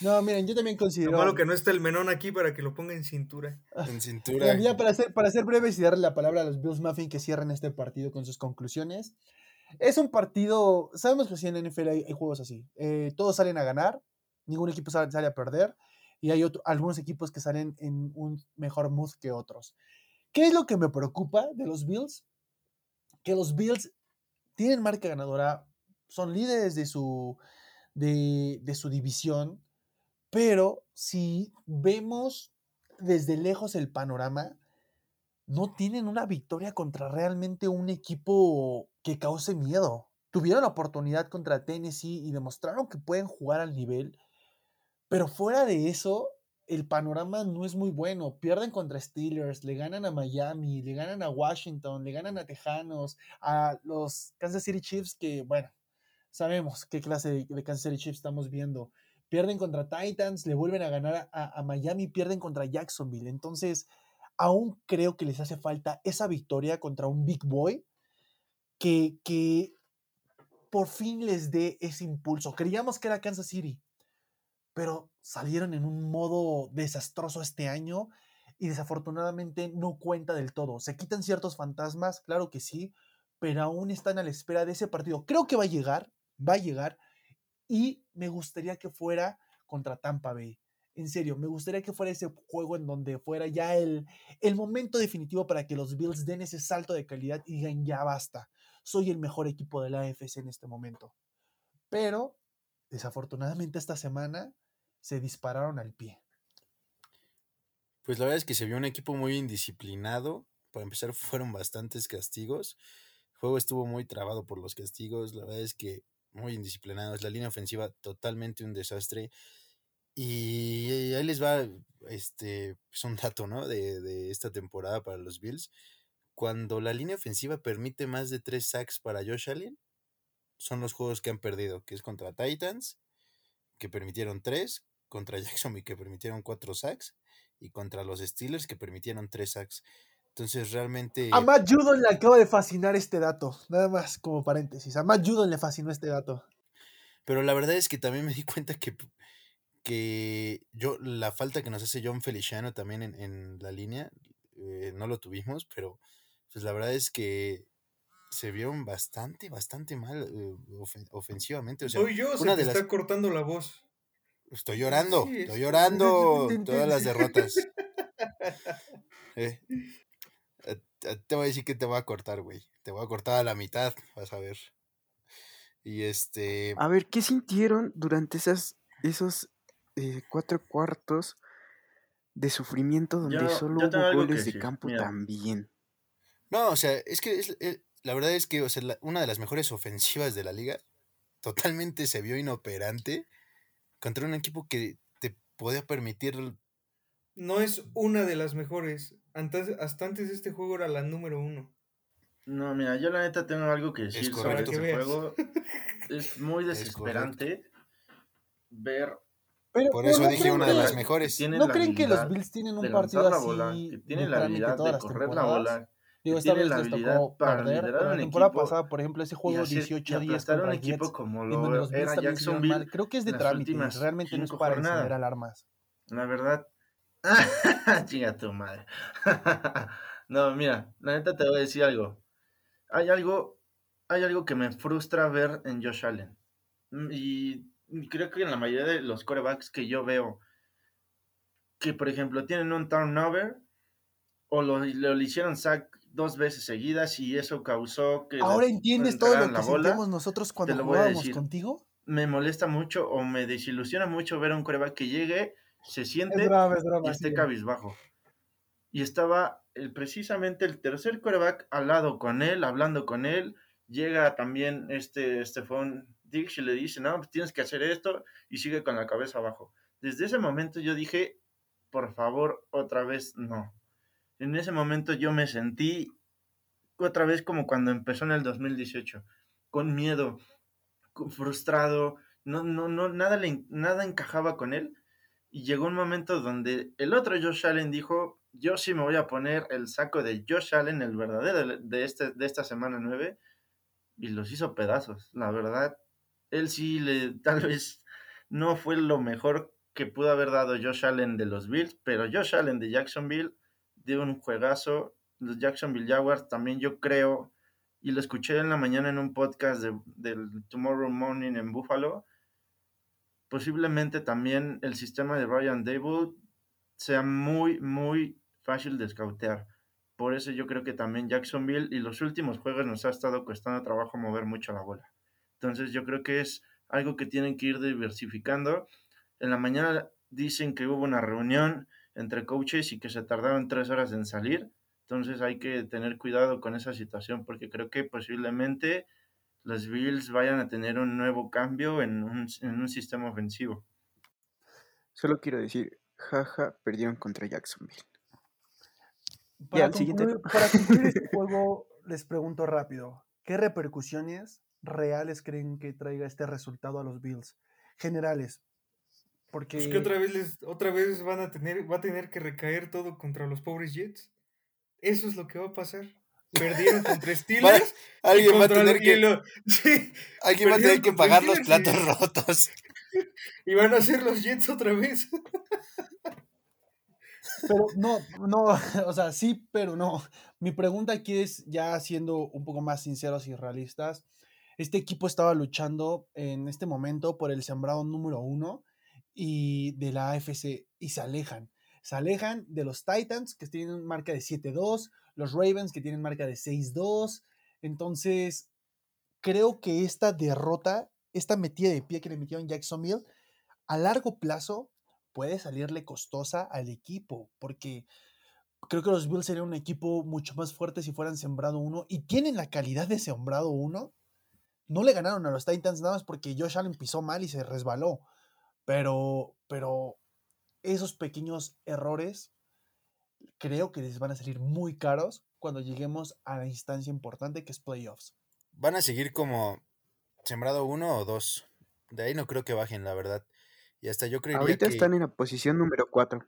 No, miren, yo también considero... Lo malo que no está el menón aquí para que lo ponga en cintura. En cintura. Mira, para ser, para ser breves y darle la palabra a los Bills Muffin que cierren este partido con sus conclusiones. Es un partido... Sabemos que sí, en N F L hay, hay juegos así. Eh, todos salen a ganar, ningún equipo sale, sale a perder, y hay otro, algunos equipos que salen en un mejor mood que otros. ¿Qué es lo que me preocupa de los Bills? Que los Bills tienen marca ganadora, son líderes de su... De, de su división, pero si vemos desde lejos el panorama, no tienen una victoria contra realmente un equipo que cause miedo. Tuvieron la oportunidad contra Tennessee y demostraron que pueden jugar al nivel, pero fuera de eso, el panorama no es muy bueno. Pierden contra Steelers, le ganan a Miami, le ganan a Washington, le ganan a Tejanos, a los Kansas City Chiefs que, bueno, sabemos qué clase de Kansas City Chiefs estamos viendo. Pierden contra Titans, le vuelven a ganar a, a Miami, pierden contra Jacksonville. Entonces, aún creo que les hace falta esa victoria contra un big boy que, que por fin les dé ese impulso. Creíamos que era Kansas City, pero salieron en un modo desastroso este año y desafortunadamente no cuenta del todo. Se quitan ciertos fantasmas, claro que sí, pero aún están a la espera de ese partido. Creo que va a llegar, va a llegar, y me gustaría que fuera contra Tampa Bay. En serio, me gustaría que fuera ese juego en donde fuera ya el, el momento definitivo para que los Bills den ese salto de calidad y digan, ya basta, soy el mejor equipo de la A F C en este momento. Pero, desafortunadamente esta semana, se dispararon al pie. Pues la verdad es que se vio un equipo muy indisciplinado. Para empezar, fueron bastantes castigos. El juego estuvo muy trabado por los castigos, la verdad es que muy indisciplinados, la línea ofensiva totalmente un desastre, y ahí les va este, pues un dato, ¿no? de, de esta temporada para los Bills, cuando la línea ofensiva permite más de tres sacks para Josh Allen, son los juegos que han perdido, que es contra Titans, que permitieron tres, contra Jacksonville, que permitieron cuatro sacks, y contra los Steelers, que permitieron tres sacks. Entonces realmente... A Matt Judon le acaba de fascinar este dato, nada más como paréntesis, a Matt Judon le fascinó este dato. Pero la verdad es que también me di cuenta que, que yo la falta que nos hace John Feliciano también en, en la línea, eh, no lo tuvimos, pero pues la verdad es que se vieron bastante, bastante mal eh, ofen- ofensivamente. O sea, Soy yo, una se de las... está cortando la voz. Estoy llorando, sí, estoy llorando todas las derrotas. eh. Te voy a decir que te voy a cortar, güey. Te voy a cortar a la mitad, vas a ver. Y este... A ver, ¿qué sintieron durante esas, esos eh, cuatro cuartos de sufrimiento donde yo, solo yo hubo goles de sí. campo Mira. también? No, o sea, es que es, es, la verdad es que o sea, la, una de las mejores ofensivas de la liga totalmente se vio inoperante contra un equipo que te podía permitir... No es una de las mejores. Antes, hasta antes de este juego era la número uno. No, mira, yo la neta tengo algo que decir es sobre este veas. juego. Es muy desesperante es ver... Pero, Por eso no dije una de las mejores. ¿No creen que los Bills tienen un partido así? Que tienen la habilidad de correr la bola. Digo, esta vez les tocó perder, pero la temporada pasada, por ejemplo, ese juego hacer, dieciocho días contra un equipo Jets, como lo en donde los Bills también se vieron mal. Creo que es de trámite, realmente no es para encender alarmas. La verdad, chinga tu madre. No, mira, la neta te voy a decir algo. Hay algo, hay algo que me frustra ver en Josh Allen. Y creo que en la mayoría de los quarterbacks que yo veo, que por ejemplo tienen un turnover o lo, lo, lo hicieron sack dos veces seguidas y eso causó que... Ahora entiendes todo lo que sentimos nosotros cuando jugábamos contigo. Me molesta mucho o me desilusiona mucho ver a un quarterback que llegue, se siente es bravo, es bravo, y esté sí. cabizbajo. Y estaba el, precisamente el tercer quarterback al lado con él, hablando con él. Llega también este Stephon Diggs y le dice, no, pues tienes que hacer esto, y sigue con la cabeza abajo. Desde ese momento yo dije, por favor, otra vez no. En ese momento yo me sentí otra vez como cuando empezó en el dos mil dieciocho, con miedo, frustrado, no, no, no, nada, le, nada encajaba con él. Y llegó un momento donde el otro Josh Allen dijo, yo sí me voy a poner el saco de Josh Allen, el verdadero de, este, de esta semana nueve, y los hizo pedazos. La verdad, él sí le, tal vez no fue lo mejor que pudo haber dado Josh Allen de los Bills, pero Josh Allen de Jacksonville dio un juegazo. Los Jacksonville Jaguars también, yo creo, y lo escuché en la mañana en un podcast de, del Tomorrow Morning en Buffalo, posiblemente también el sistema de Brian Daboll sea muy, muy fácil de escautear. Por eso yo creo que también Jacksonville y los últimos juegos nos ha estado costando trabajo mover mucho la bola. Entonces yo creo que es algo que tienen que ir diversificando. En la mañana dicen que hubo una reunión entre coaches y que se tardaron tres horas en salir. Entonces hay que tener cuidado con esa situación porque creo que posiblemente los Bills vayan a tener un nuevo cambio en un, en un sistema ofensivo. Solo quiero decir, jaja, perdieron contra Jacksonville. Para concluir, para concluir este juego, les pregunto rápido, ¿qué repercusiones reales creen que traiga este resultado a los Bills? Generales. Porque... Pues que otra vez, les, otra vez van a tener, va a tener que recaer todo contra los pobres Jets. Eso es lo que va a pasar. Perdieron contra Steelers. Alguien va a tener que lo... sí. Alguien va a tener que pagar los platos y... rotos. Y van a ser los Jets otra vez. Pero no, no, o sea, sí, pero no. Mi pregunta aquí es, ya siendo un poco más sinceros y realistas, este equipo estaba luchando en este momento por el sembrado número uno y de la A F C y se alejan. Se alejan de los Titans, que tienen marca de siete dos, los Ravens, que tienen marca de seis dos. Entonces, creo que esta derrota, esta metida de pie que le metieron Jacksonville, a largo plazo puede salirle costosa al equipo, porque creo que los Bills serían un equipo mucho más fuerte si fueran sembrado uno, y tienen la calidad de sembrado uno. No le ganaron a los Titans nada más porque Josh Allen pisó mal y se resbaló, pero, pero esos pequeños errores creo que les van a salir muy caros cuando lleguemos a la instancia importante que es playoffs. Van a seguir como sembrado uno o dos, de ahí no creo que bajen, la verdad. Y hasta yo creería ahorita que... están en la posición número cuatro.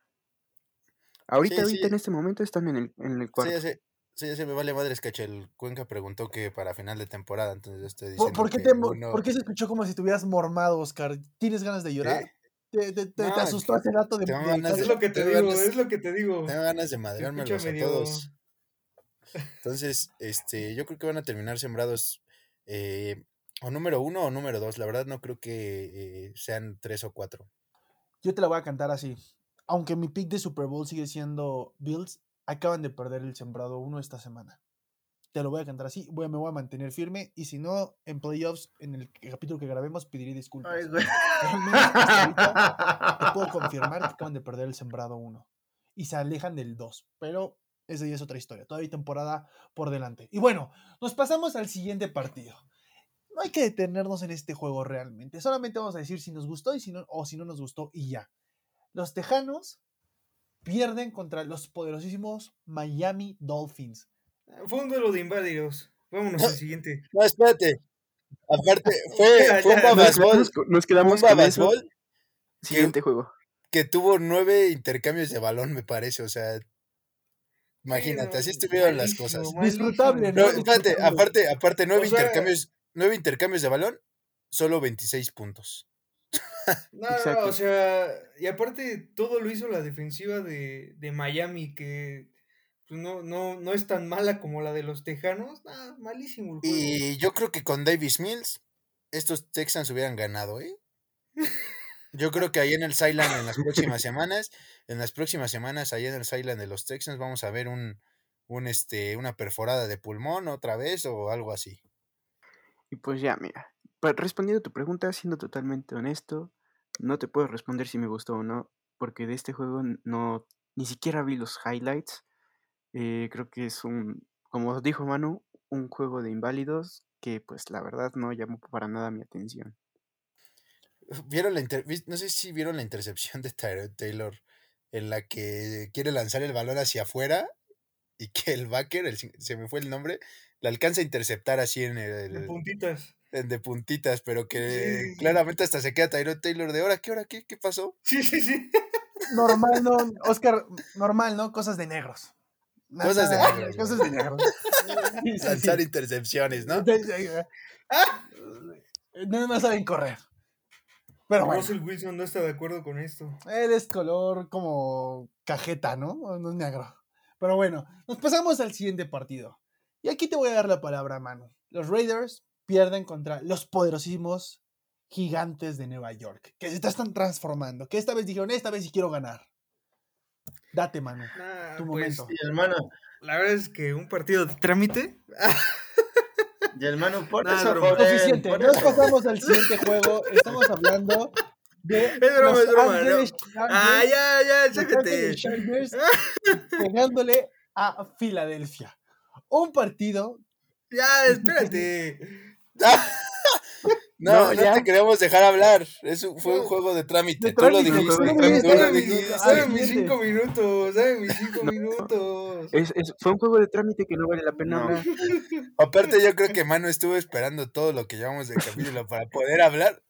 Ahorita, sí, ahorita sí. En este momento están en el, en el cuarto. Sí, ya sé, sí, ya sé, me vale madres, caché. El Cuenca preguntó que para final de temporada, entonces yo estoy diciendo... ¿Por qué, que te, uno... ¿por qué se escuchó como si estuvieras mormado, Oscar? ¿Tienes ganas de llorar? ¿Qué? ¿Te, te, te, no, te asustó hace rato de... Ganas, es lo que te, te digo, ganas, es lo que te digo. Tengo ganas de madreármelos a todos. Entonces, este, yo creo que van a terminar sembrados... Eh, o número uno o número dos, la verdad no creo que eh, sean tres o cuatro. Yo te la voy a cantar así. Aunque mi pick de Super Bowl sigue siendo Bills, acaban de perder el sembrado uno esta semana. Te lo voy a cantar así, voy a, me voy a mantener firme, y si no, en playoffs, en el capítulo que grabemos, pediré disculpas. Ay, güey. Ahorita, te puedo confirmar que acaban de perder el sembrado uno. Y se alejan del dos, pero esa ya es otra historia. Todavía hay temporada por delante. Y bueno, nos pasamos al siguiente partido. No hay que detenernos en este juego realmente. Solamente vamos a decir si nos gustó y si no, o si no nos gustó y ya. Los Tejanos pierden contra los poderosísimos Miami Dolphins. Fue un duelo de inválidos. Vámonos al siguiente. No, espérate. Aparte, fue, ya, ya, fue un babasbol. Nos, nos quedamos con eso. Siguiente que, juego. Que tuvo nueve intercambios de balón, me parece. O sea, Imagínate, así estuvieron las cosas. Disfrutable, ¿no? No, espérate, aparte, aparte, nueve o sea, intercambios, nueve intercambios de balón, solo veintiséis puntos. No, no, o sea, y aparte todo lo hizo la defensiva de, de Miami, que no, no, no es tan mala como la de los Tejanos. Nah, malísimo el juego. Y yo creo que con Davis Mills, estos Texans hubieran ganado, ¿eh? Yo creo que ahí en el sideline en las próximas semanas, en las próximas semanas ahí en el sideline de los Texans vamos a ver un, un este, una perforada de pulmón otra vez o algo así. Y pues ya, mira, respondiendo a tu pregunta, siendo totalmente honesto, no te puedo responder si me gustó o no, porque de este juego no, ni siquiera vi los highlights. Eh, creo que es un, como dijo Manu, un juego de inválidos que pues la verdad no llamó para nada mi atención. Vieron la inter... No sé si vieron la intercepción de Tyrod Taylor en la que quiere lanzar el balón hacia afuera y que el backer, el... se me fue el nombre, la alcanza a interceptar así en el... De puntitas. En de puntitas, pero que sí, sí, claramente hasta se queda Tyrod Taylor de hora, ¿qué hora? ¿Qué? ¿Qué pasó? Sí, sí, sí. Normal, ¿no? Oscar, normal, ¿no? Cosas de negros. Cosas de negros. Cosas de negros. Sí, sí, lanzar sí. Intercepciones, ¿no? Ah, no, no saben correr. Pero bueno. Russell Wilson no está de acuerdo con esto. Él es color como cajeta, ¿no? No es negro. Pero bueno, nos pasamos al siguiente partido. Y aquí te voy a dar la palabra, Manu. Los Raiders pierden contra los poderosísimos Gigantes de Nueva York, que se están transformando, que esta vez dijeron, esta vez sí quiero ganar. Date, Manu, nah, tu pues, momento. Y hermano, la verdad es que un partido de trámite... Y hermano, por nah, eso broma, suficiente. Por nos eso. Pasamos al siguiente juego. Estamos hablando de es broma, los es broma, Ángeles no. Ah, ya, ya, chécate. Pegándole a Filadelfia. Un partido. Ya, espérate. no, no, ya. No te queríamos dejar hablar. Eso fue un juego de trámite. De Tú trámite, lo dijiste. No, no, dijiste. Sabe mis cinco minutos. Sabe mis cinco no. minutos. Es, es, fue un juego de trámite que no vale la pena hablar. No. Aparte, yo creo que Manu estuvo esperando todo lo que llevamos de capítulo para poder hablar.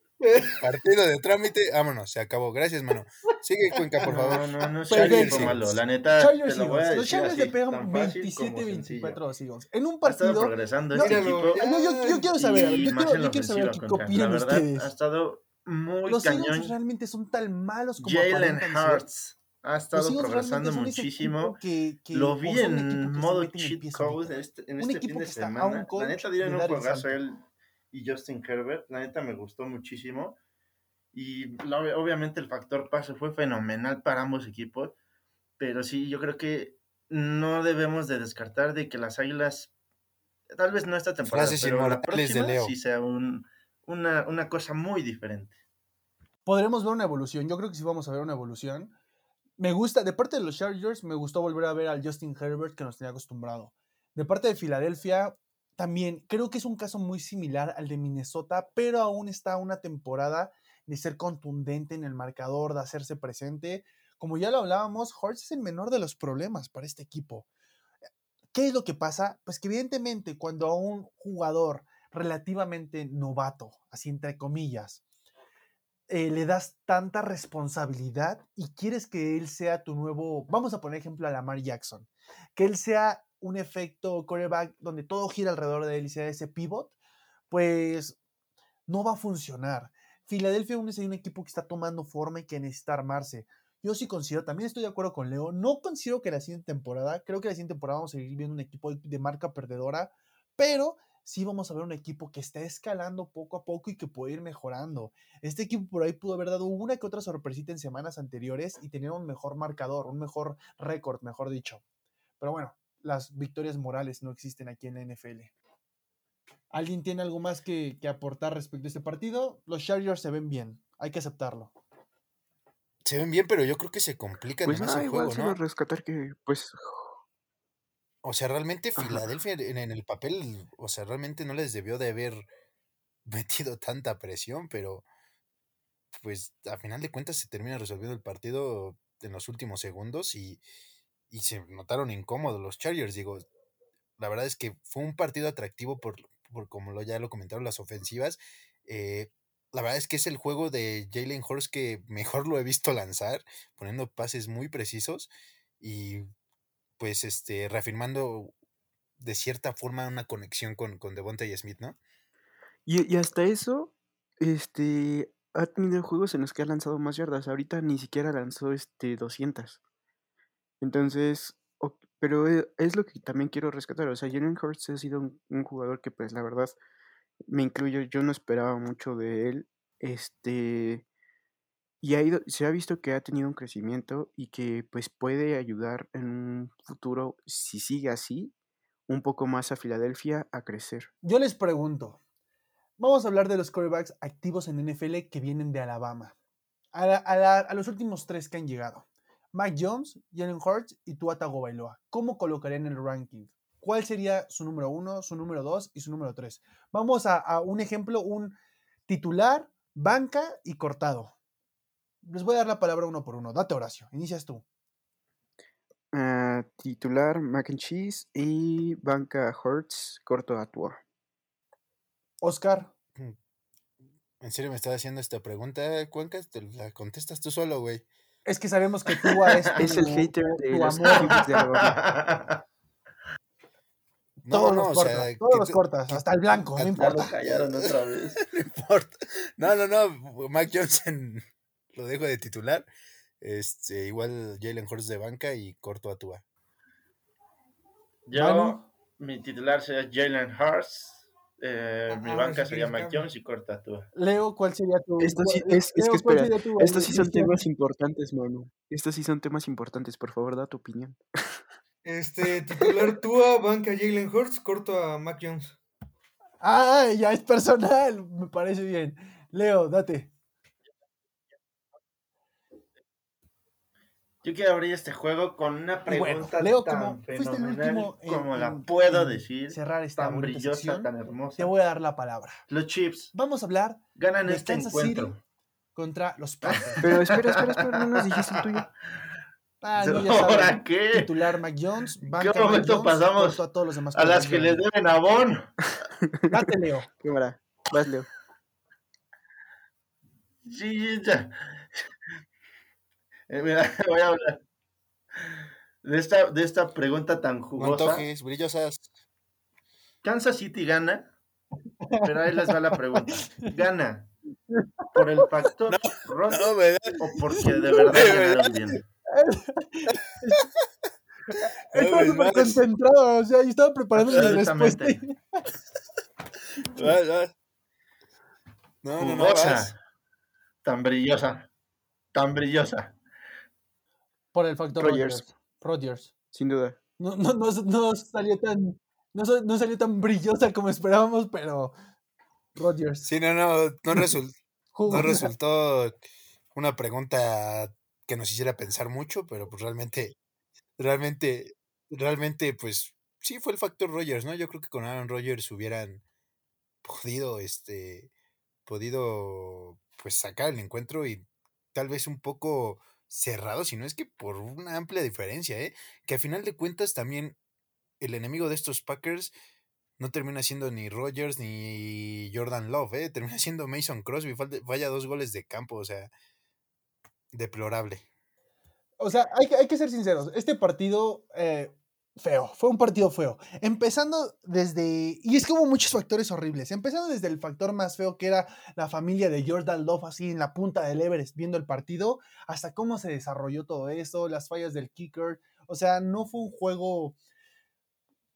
Partido de trámite. Vámonos, se acabó. Gracias, Manu. Sigue, Cuenca, por favor. No, no, no. Chargers fue malo. La neta, Chargers te lo voy a decir. Los Chargers le pegan veintisiete veinticuatro Seagulls. En un partido. Ha estado progresando no, este equipo. No, yo, yo quiero saber. Yo quiero, yo quiero saber qué opinan ustedes. Ha estado muy los cañón. Los Seagulls realmente son tan malos como Jalen Hurts. Ha estado progresando muchísimo. Que, que lo vi en modo cheat code en este fin de semana. La neta, dieron un juegazo él y Justin Herbert, la neta me gustó muchísimo, y la, obviamente el factor pase fue fenomenal para ambos equipos, pero sí, yo creo que no debemos de descartar de que las Águilas, tal vez no esta temporada, Frases pero la próxima sí sea un, una, una cosa muy diferente. Podremos ver una evolución, yo creo que sí vamos a ver una evolución. Me gusta, de parte de los Chargers, me gustó volver a ver al Justin Herbert que nos tenía acostumbrado. De parte de Filadelfia, también creo que es un caso muy similar al de Minnesota, pero aún está una temporada de ser contundente en el marcador, de hacerse presente. Como ya lo hablábamos, Hurts es el menor de los problemas para este equipo. ¿Qué es lo que pasa? Pues que evidentemente cuando a un jugador relativamente novato, así entre comillas, eh, le das tanta responsabilidad y quieres que él sea tu nuevo, vamos a poner ejemplo a Lamar Jackson, que él sea un efecto quarterback donde todo gira alrededor de él y sea ese pivot, pues no va a funcionar. Filadelfia aún es un equipo que está tomando forma y que necesita armarse. Yo sí considero, también estoy de acuerdo con Leo, no considero que la siguiente temporada, creo que la siguiente temporada vamos a seguir viendo un equipo de marca perdedora, pero sí vamos a ver un equipo que está escalando poco a poco y que puede ir mejorando. Este equipo por ahí pudo haber dado una que otra sorpresita en semanas anteriores y tener un mejor marcador, un mejor récord, mejor dicho. Pero bueno, las victorias morales no existen aquí en la N F L. ¿Alguien tiene algo más que, que aportar respecto a este partido? Los Chargers se ven bien, hay que aceptarlo. Se ven bien, pero yo creo que se complica pues más no, el igual juego, ¿no? Rescatar que, pues... O sea, realmente ajá. Filadelfia en, en el papel, o sea, realmente no les debió de haber metido tanta presión, pero pues a final de cuentas se termina resolviendo el partido en los últimos segundos y Y se notaron incómodos los Chargers. Digo, la verdad es que fue un partido atractivo por, por como lo, ya lo comentaron, las ofensivas. Eh, la verdad es que es el juego de Jalen Hurts que mejor lo he visto lanzar, poniendo pases muy precisos. Y pues este reafirmando de cierta forma una conexión con, con Devontae Smith, ¿no? Y, y hasta eso, este ha tenido juegos en los que ha lanzado más yardas. Ahorita ni siquiera lanzó este doscientas. Entonces, okay, pero es lo que también quiero rescatar. O sea, Jalen Hurts ha sido un, un jugador que, pues, la verdad, me incluyo, yo no esperaba mucho de él. Este... Y ha ido, se ha visto que ha tenido un crecimiento y que pues puede ayudar en un futuro, si sigue así, un poco más a Filadelfia a crecer. Yo les pregunto, vamos a hablar de los quarterbacks activos en N F L que vienen de Alabama. A, la, a, la, a los últimos tres que han llegado. Mac Jones, Jalen Hurts y Tua Tagovailoa. ¿Cómo colocarían el ranking? ¿Cuál sería su número uno, su número dos y su número tres? Vamos a, a un ejemplo, un titular, banca y cortado. Les voy a dar la palabra uno por uno. Date, Horacio. Inicias tú. Uh, titular, Mac and Cheese. Y banca, Hurts. Corto, Atua. Oscar. ¿En serio me estás haciendo esta pregunta, Cuenca? Te la contestas tú solo, güey. Es que sabemos que Tua es tu, es el hater de los amor de la No, todos no, los cortas, o sea, todos los cortas, hasta el blanco, no importa. Lo callaron otra vez. No importa. No, no, no. Mac Johnson... lo dejo de titular, este igual Jalen Hurts de banca y corto a Tua. Yo, ¿Manu? Mi titular sería Jalen Hurts, eh, mi banca sería Mac Jones y corto a Tua. Leo, ¿cuál sería tu...? Esto sí, es, Leo, es que espera, estos sí son temas importantes, Manu. Estos sí son temas importantes, por favor, da tu opinión. Este, titular Tua, banca Jalen Hurts, corto a Mac Jones. Ah, ya es personal, me parece bien. Leo, date. Yo quiero abrir este juego con una pregunta bueno, Leo, tan fenomenal en, como en, la en, puedo en decir, cerrar esta tan brillosa, sección, tan hermosa. Te voy a dar la palabra. Los Chiefs. Vamos a hablar ganan de este Kansas encuentro. City contra los Panthers. Pero espera, espera, espera, no nos dijiste el tuyo. Ah, no, ya sabes, ¿qué? Titular Mac Jones. ¿Qué momento pasamos a, todos los demás a las que les deben a Bon? Date, Leo. Cámara, vas, Leo. Sí, ya. Eh, mira, voy a hablar de esta, de esta pregunta tan jugosa. Montojes, brillosas. Kansas City gana, pero ahí les va la pregunta. ¿Gana por el factor no, Ross no, o porque de verdad ganaron bien? Estaba no, súper concentrado, o sea, yo estaba preparando la respuesta. No, no, no. Jugosa, tan brillosa, tan brillosa. Por el factor Rodgers. Rodgers. Sin duda. No, no, no, no salió tan. No, no salió tan brillosa como esperábamos, pero. Rodgers. Sí, no, no. No, result, no resultó una pregunta que nos hiciera pensar mucho, pero pues realmente. Realmente. Realmente, pues. Sí, fue el factor Rodgers, ¿no? Yo creo que con Aaron Rodgers hubieran podido, este. Podido. Pues sacar el encuentro y tal vez un poco cerrado, si no es que por una amplia diferencia, ¿eh? Que a final de cuentas también el enemigo de estos Packers no termina siendo ni Rodgers ni Jordan Love, ¿eh? Termina siendo Mason Crosby, falla dos goles de campo, o sea, deplorable. O sea, hay que, hay que ser sinceros, este partido eh, feo, fue un partido feo. Empezando desde, y es que hubo muchos factores horribles, empezando desde el factor más feo que era la familia de Jordan Love así en la punta del Everest viendo el partido, hasta cómo se desarrolló todo eso, las fallas del kicker, o sea, no fue un juego,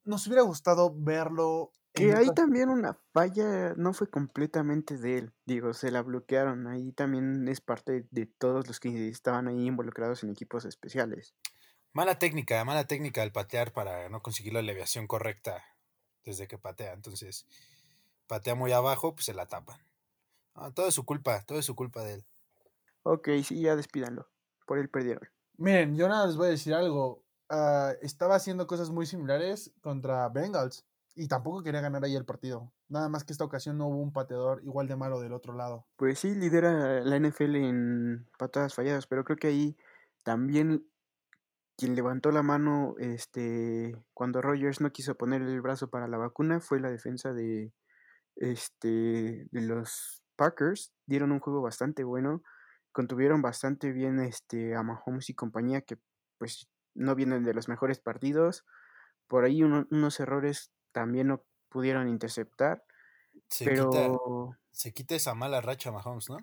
nos hubiera gustado verlo. Que hay el... también una falla, no fue completamente de él, digo, se la bloquearon, ahí también es parte de todos los que estaban ahí involucrados en equipos especiales. Mala técnica, mala técnica al patear para no conseguir la elevación correcta desde que patea. Entonces, patea muy abajo, pues se la tapan. No, todo es su culpa, todo es su culpa de él. Ok, sí, ya despídanlo. Por él perdieron. Miren, yo nada les voy a decir algo. Uh, estaba haciendo cosas muy similares contra Bengals y tampoco quería ganar ahí el partido. Nada más que esta ocasión no hubo un pateador igual de malo del otro lado. Pues sí, lidera la N F L en patadas falladas, pero creo que ahí también... Quien levantó la mano este, cuando Rodgers no quiso poner el brazo para la vacuna fue la defensa de, este, de los Packers. Dieron un juego bastante bueno, contuvieron bastante bien este, a Mahomes y compañía, que pues no vienen de los mejores partidos. Por ahí uno, unos errores también no pudieron interceptar. Se, pero... quita, se quita esa mala racha Mahomes, ¿no?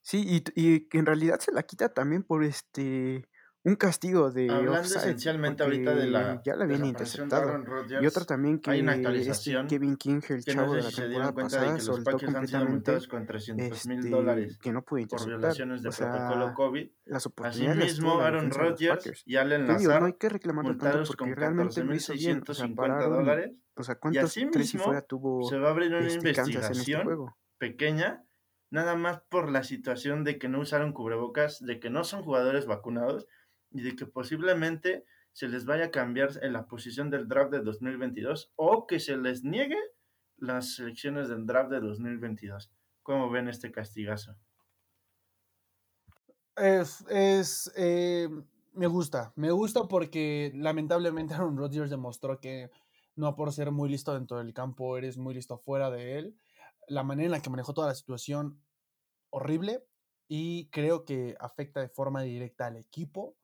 Sí, y que en realidad se la quita también por este un castigo de hablando offside, esencialmente ahorita de la ya la habían interceptado. Aaron Rodgers, y otra también que hay una actualización este Kevin King, el chavo de la temporada pasada, soltó completamente con trescientos mil dólares que no pudo interceptar por violaciones de o sea, protocolo COVID. Las oportunidades. Asimismo, Aaron Rodgers y Allen Lazard no hay que reclamarlo tanto porque realmente lo hizo bien. O sea, dólares. O sea, ¿cuántos tres y fuera tuvo? Se va a abrir una este investigación este pequeña. Nada más por la situación de que no usaron cubrebocas, de que no son jugadores vacunados y de que posiblemente se les vaya a cambiar en la posición del draft de dos mil veintidós o que se les niegue las selecciones del draft de dos mil veintidós. ¿Cómo ven este castigazo? Es, es eh, me gusta, me gusta porque lamentablemente Aaron Rodgers demostró que no por ser muy listo dentro del campo, eres muy listo fuera de él. La manera en la que manejó toda la situación, horrible, y creo que afecta de forma directa al equipo.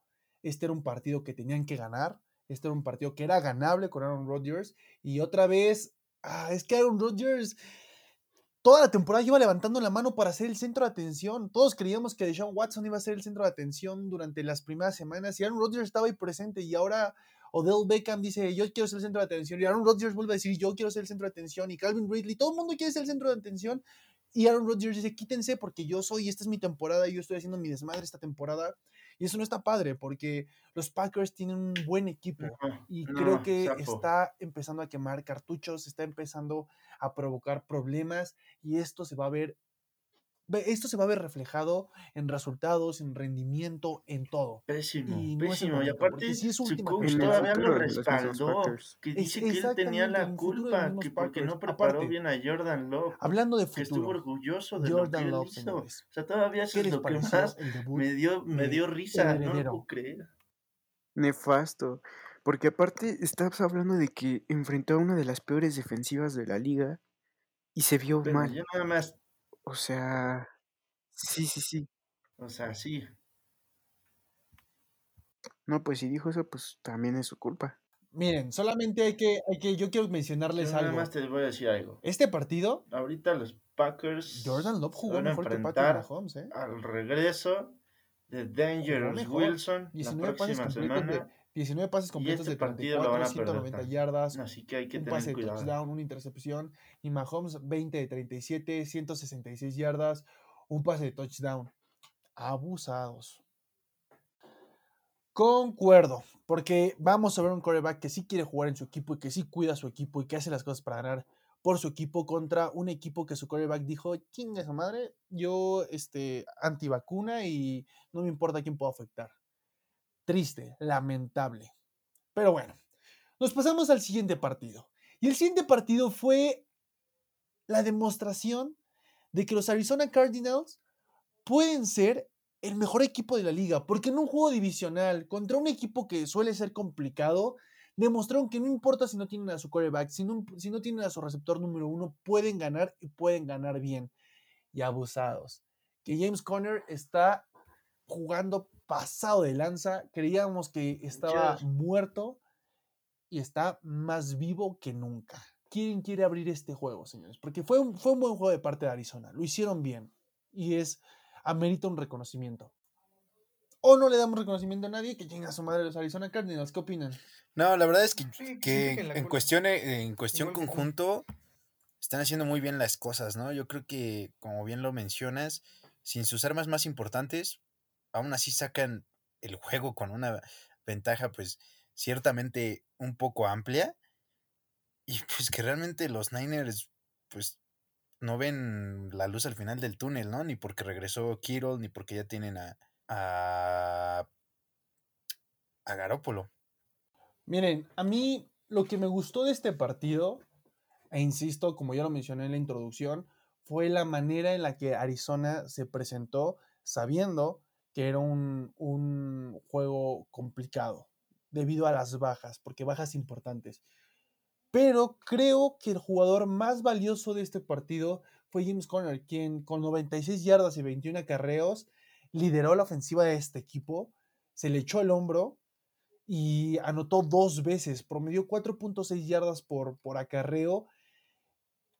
Este era un partido que tenían que ganar, este era un partido que era ganable con Aaron Rodgers, y otra vez, ah, es que Aaron Rodgers toda la temporada iba levantando la mano para ser el centro de atención. Todos creíamos que Deshaun Watson iba a ser el centro de atención durante las primeras semanas, y Aaron Rodgers estaba ahí presente, y ahora Odell Beckham dice, yo quiero ser el centro de atención, y Aaron Rodgers vuelve a decir, yo quiero ser el centro de atención, y Calvin Ridley, todo el mundo quiere ser el centro de atención, y Aaron Rodgers dice, quítense porque yo soy, esta es mi temporada, yo estoy haciendo mi desmadre esta temporada, y eso no está padre, porque los Packers tienen un buen equipo, uh-huh. y no, creo que sapo. Está empezando a quemar cartuchos, está empezando a provocar problemas, y esto se va a ver, esto se va a ver reflejado en resultados, en rendimiento, en todo. Pésimo, y no pésimo. Momento, y aparte, sí su coach todavía lo respaldó. Que dice que él tenía la culpa, que porque no preparó aparte, bien a Jordan Love. Hablando de futuro, que estuvo orgulloso de Jordan lo que él hizo. Señores, o sea, todavía eso es lo que más me dio, me dio risa, no lo puedo creer. Nefasto. Porque aparte, estás hablando de que enfrentó a una de las peores defensivas de la liga y se vio pero mal. Yo nada más... O sea, sí, sí, sí. O sea, sí. No, pues si dijo eso, pues también es su culpa. Miren, solamente hay que, hay que yo quiero mencionarles yo algo. Nada más te voy a decir algo. Este partido. Ahorita los Packers. Jordan Love jugó mejor que Patrick Mahomes, ¿eh? Al regreso de Dangerous Wilson. diecinueve la próxima pases semana. De, diecinueve pases completos este de cuarenta y cuatro, ciento noventa yardas. Así que hay que un tener pase cuidado. De touchdown, una intercepción. Y Mahomes, veinte de treinta y siete, ciento sesenta y seis yardas. Un pase de touchdown. Abusados. Concuerdo. Porque vamos a ver un quarterback que sí quiere jugar en su equipo y que sí cuida a su equipo y que hace las cosas para ganar por su equipo contra un equipo que su quarterback dijo, chinga su madre, yo este, antivacuna y no me importa quién pueda afectar. Triste, lamentable. Pero bueno, nos pasamos al siguiente partido. Y el siguiente partido fue la demostración de que los Arizona Cardinals pueden ser el mejor equipo de la liga, porque en un juego divisional contra un equipo que suele ser complicado, demostraron que no importa si no tienen a su quarterback, si no, si no tienen a su receptor número uno, pueden ganar y pueden ganar bien. Y abusados. Que James Conner está jugando pasado de lanza, creíamos que estaba muerto y está más vivo que nunca. ¿Quién quiere abrir este juego, señores? Porque fue un, fue un buen juego de parte de Arizona, lo hicieron bien y es, amerita un reconocimiento. O no le damos reconocimiento a nadie, que tenga a su madre los Arizona Cardinals, ¿qué opinan? No, la verdad es que, sí, que sí, en, en cuestión, en cuestión conjunto están haciendo muy bien las cosas, ¿no? Yo creo que, como bien lo mencionas, sin sus armas más importantes, aún así sacan el juego con una ventaja pues ciertamente un poco amplia y pues que realmente los Niners pues no ven la luz al final del túnel, ¿no? Ni porque regresó Kittle, ni porque ya tienen a a, a Garoppolo. Miren, a mí lo que me gustó de este partido, e insisto, como ya lo mencioné en la introducción, fue la manera en la que Arizona se presentó sabiendo que era un, un juego complicado debido a las bajas, porque bajas importantes. Pero creo que el jugador más valioso de este partido fue James Conner, quien con noventa y seis yardas y veintiún acarreos lideró la ofensiva de este equipo, se le echó el hombro y anotó dos veces, promedió cuatro punto seis yardas por, por acarreo,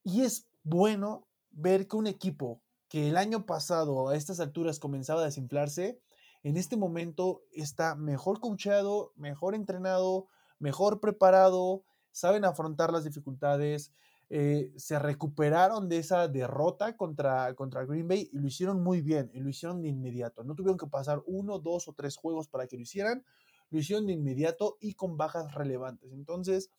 y es bueno ver que un equipo que el año pasado a estas alturas comenzaba a desinflarse, en este momento está mejor coachado, mejor entrenado, mejor preparado, saben afrontar las dificultades, eh, se recuperaron de esa derrota contra, contra Green Bay y lo hicieron muy bien, y lo hicieron de inmediato. No tuvieron que pasar uno, dos o tres juegos para que lo hicieran, lo hicieron de inmediato y con bajas relevantes. Entonces,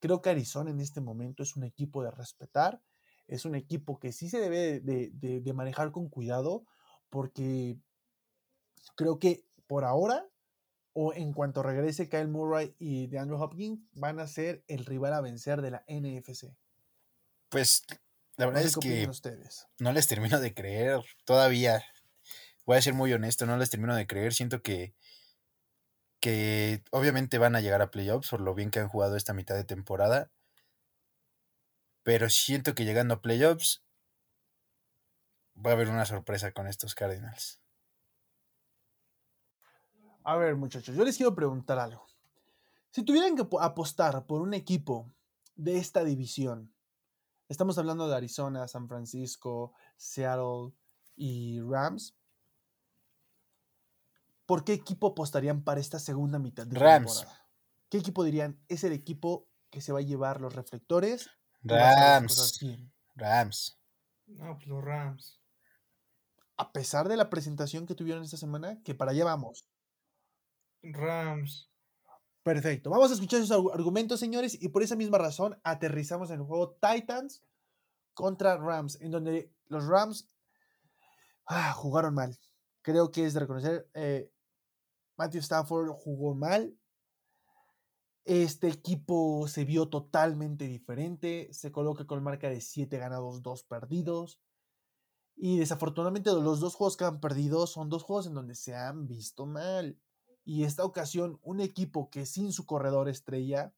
creo que Arizona en este momento es un equipo de respetar, es un equipo que sí se debe de, de, de manejar con cuidado, porque creo que por ahora, o en cuanto regrese Kyle Murray y DeAndre Hopkins, van a ser el rival a vencer de la N F C. Pues la verdad es que no les termino de creer todavía. Voy a ser muy honesto, no les termino de creer. Siento que, que obviamente van a llegar a playoffs por lo bien que han jugado esta mitad de temporada. Pero siento que llegando a playoffs va a haber una sorpresa con estos Cardinals. A ver, muchachos, yo les quiero preguntar algo. Si tuvieran que apostar por un equipo de esta división, estamos hablando de Arizona, San Francisco, Seattle y Rams, ¿por qué equipo apostarían para esta segunda mitad de Rams. Temporada? ¿Qué equipo dirían es el equipo que se va a llevar los reflectores? Rams. Rams. No, pues los Rams. A pesar de la presentación que tuvieron esta semana, que para allá vamos. Rams. Perfecto, vamos a escuchar sus argumentos, señores, y por esa misma razón aterrizamos en el juego Titans contra Rams, en donde los Rams ah, jugaron mal. Creo que es de reconocer, eh, Matthew Stafford jugó mal. Este equipo se vio totalmente diferente, se coloca con marca de siete ganados, dos perdidos, y desafortunadamente los dos juegos que han perdido son dos juegos en donde se han visto mal. Y esta ocasión, un equipo que sin su corredor estrella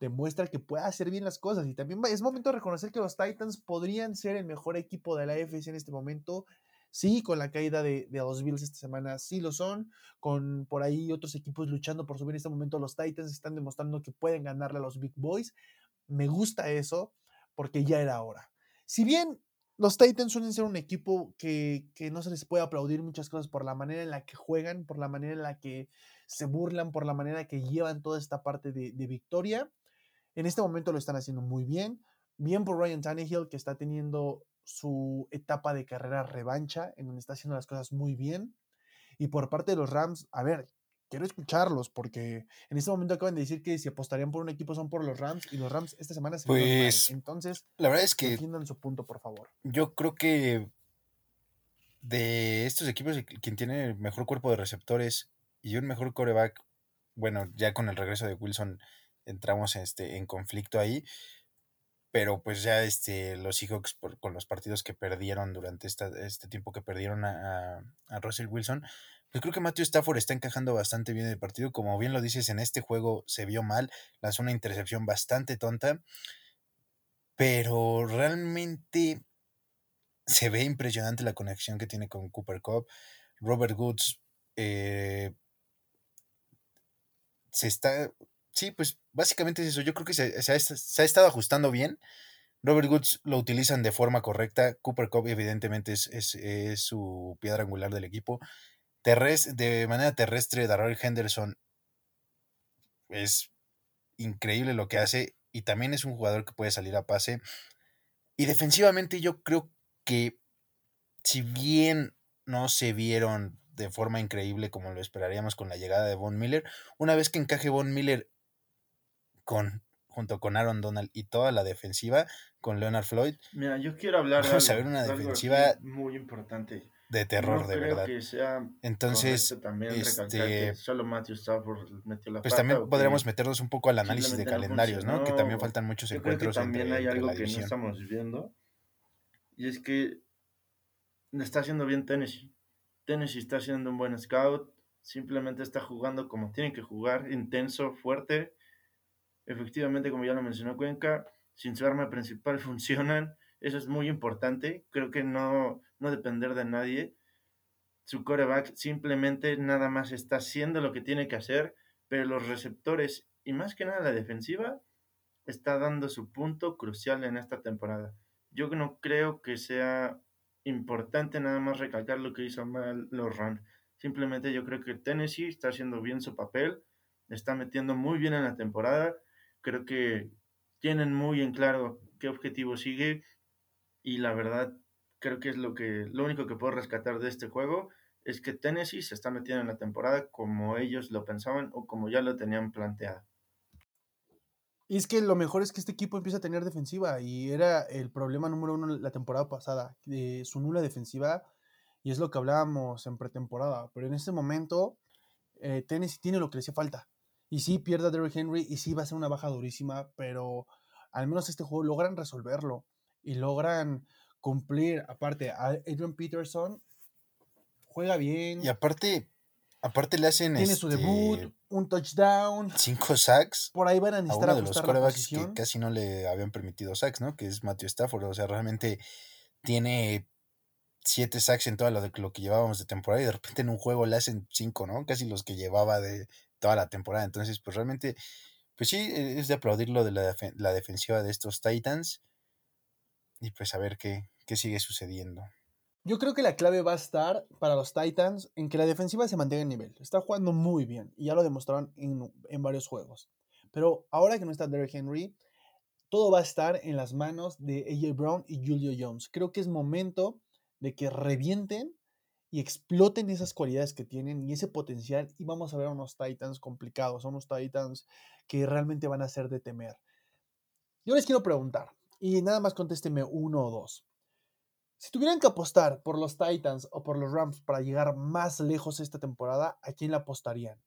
demuestra que puede hacer bien las cosas. Y también es momento de reconocer que los Titans podrían ser el mejor equipo de la A F C en este momento. Sí, con la caída de, de los Bills esta semana, sí lo son. Con por ahí otros equipos luchando por subir en este momento, los Titans están demostrando que pueden ganarle a los Big Boys. Me gusta eso, porque ya era hora. Si bien los Titans suelen ser un equipo que, que no se les puede aplaudir muchas cosas por la manera en la que juegan, por la manera en la que se burlan, por la manera en la que llevan toda esta parte de, de victoria. En este momento lo están haciendo muy bien. Bien por Ryan Tannehill, que está teniendo su etapa de carrera revancha, en donde está haciendo las cosas muy bien. Y por parte de los Rams, a ver, quiero escucharlos, porque en este momento acaban de decir que si apostarían por un equipo son por los Rams, y los Rams esta semana se pues, mal. Entonces, la verdad es que entiendan su punto, por favor. Yo creo que de estos equipos, quien tiene el mejor cuerpo de receptores y un mejor quarterback, bueno, ya con el regreso de Wilson entramos este, en conflicto ahí, pero pues ya este, los Seahawks por, con los partidos que perdieron durante esta, este tiempo que perdieron a, a, a Russell Wilson, pues creo que Matthew Stafford está encajando bastante bien el partido. Como bien lo dices, en este juego se vio mal, lanzó una intercepción bastante tonta, pero realmente se ve impresionante la conexión que tiene con Cooper Kupp. Robert Woods eh, se está... Sí, pues básicamente es eso. Yo creo que se, se, ha, se ha estado ajustando bien. Robert Woods lo utilizan de forma correcta. Cooper Kupp evidentemente es, es, es su piedra angular del equipo. Terres, de manera terrestre, Darrell Henderson es increíble lo que hace y también es un jugador que puede salir a pase. Y defensivamente yo creo que si bien no se vieron de forma increíble como lo esperaríamos con la llegada de Von Miller, una vez que encaje Von Miller con, junto con Aaron Donald y toda la defensiva con Leonard Floyd. Mira, yo quiero hablar de vamos algo, a ver una defensiva muy importante. De terror, no de creo verdad. Que sea entonces, también este, que solo Matthew Stafford metió la pues pata, también podríamos meternos un poco al análisis de calendarios, no, ¿no? Que también faltan muchos yo encuentros. Creo que también entre, hay algo que no estamos viendo y es que está haciendo bien Tennessee. Tennessee está haciendo un buen scout, simplemente está jugando como tiene que jugar, intenso, fuerte. Efectivamente, como ya lo mencionó Cuenca, sin su arma principal funcionan. Eso es muy importante. Creo que no, no depender de nadie. Su quarterback simplemente nada más está haciendo lo que tiene que hacer, pero los receptores y más que nada la defensiva está dando su punto crucial en esta temporada. Yo no creo que sea importante nada más recalcar lo que hizo mal los Rams. Simplemente yo creo que Tennessee está haciendo bien su papel, está metiendo muy bien en la temporada. Creo que tienen muy en claro qué objetivo sigue y la verdad creo que es lo que lo único que puedo rescatar de este juego es que Tennessee se está metiendo en la temporada como ellos lo pensaban o como ya lo tenían planteado. Y es que lo mejor es que este equipo empieza a tener defensiva y era el problema número uno la temporada pasada, de su nula defensiva, y es lo que hablábamos en pretemporada, pero en este momento eh, Tennessee tiene lo que le hacía falta y sí pierde a Derrick Henry y sí va a ser una baja durísima, pero al menos este juego logran resolverlo y logran cumplir. Aparte Adrian Peterson juega bien y aparte aparte le hacen tiene este... su debut, un touchdown, cinco sacks. Por ahí van a necesitar a uno de los quarterbacks que casi no le habían permitido sacks, ¿no? Que es Matthew Stafford. O sea, realmente tiene siete sacks en todo lo, de, lo que llevábamos de temporada y de repente en un juego le hacen cinco, ¿no? Casi los que llevaba de toda la temporada. Entonces, pues realmente, pues sí, es de aplaudir lo de la, def- la defensiva de estos Titans y pues a ver qué, qué sigue sucediendo. Yo creo que la clave va a estar para los Titans en que la defensiva se mantenga en nivel. Está jugando muy bien y ya lo demostraron en, en varios juegos. Pero ahora que no está Derrick Henry, todo va a estar en las manos de A J Brown y Julio Jones. Creo que es momento de que revienten y exploten esas cualidades que tienen y ese potencial. Y vamos a ver a unos Titans complicados, a unos Titans que realmente van a ser de temer. Yo les quiero preguntar, y nada más contésteme uno o dos. Si tuvieran que apostar por los Titans o por los Rams para llegar más lejos esta temporada, ¿a quién le apostarían?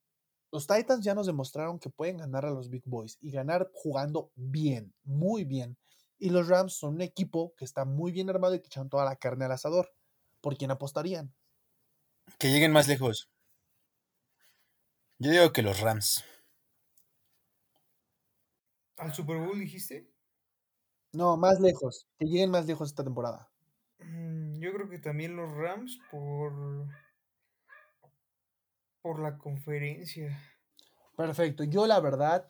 Los Titans ya nos demostraron que pueden ganar a los Big Boys y ganar jugando bien, muy bien. Y los Rams son un equipo que está muy bien armado y que echan toda la carne al asador. ¿Por quién apostarían? Que lleguen más lejos. Yo digo que los Rams. ¿Al Super Bowl dijiste? No, más lejos. Que lleguen más lejos esta temporada. Yo creo que también los Rams por por la conferencia. Perfecto. Yo la verdad,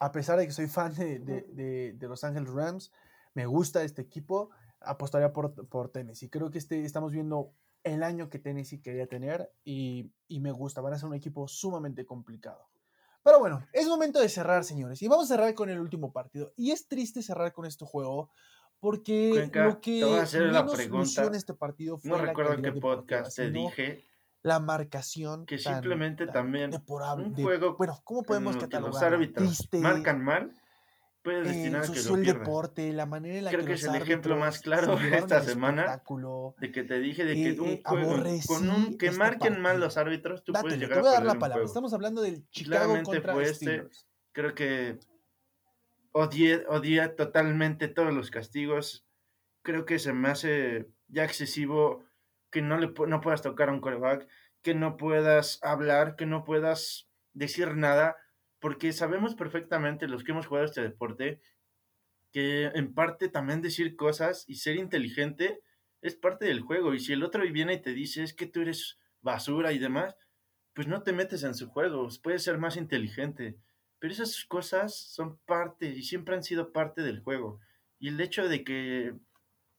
a pesar de que soy fan de, de, de, de Los Ángeles Rams, me gusta este equipo, apostaría por, por Tennessee. Creo que este, estamos viendo el año que Tennessee quería tener y, y me gusta. Van a ser un equipo sumamente complicado. Pero bueno, es momento de cerrar, señores. Y vamos a cerrar con el último partido. Y es triste cerrar con este juego, porque Cuenca, lo que menos lució en este partido fue no la recuerdo calidad qué podcast te dije la marcación que tan, simplemente tan también un de, juego bueno cómo podemos catalogar los árbitros triste, marcan mal puede destinar eh, a que lo el pierdan. Deporte la manera en la creo que, que los es el ejemplo más claro esta semana de que te dije de que eh, un eh, juego con un que este marquen partido. Mal los árbitros tú Dátele, puedes llegar te voy a, a dar la palabra juego. Estamos hablando del Chicago contra fue Steelers este, creo que Odié, odié totalmente todos los castigos. Creo que se me hace ya excesivo que no, le, no puedas tocar a un quarterback, que no puedas hablar, que no puedas decir nada, porque sabemos perfectamente los que hemos jugado este deporte que en parte también decir cosas y ser inteligente es parte del juego. Y si el otro viene y te dice es que tú eres basura y demás, pues no te metes en su juego, puedes ser más inteligente. Pero esas cosas son parte y siempre han sido parte del juego. Y el hecho de que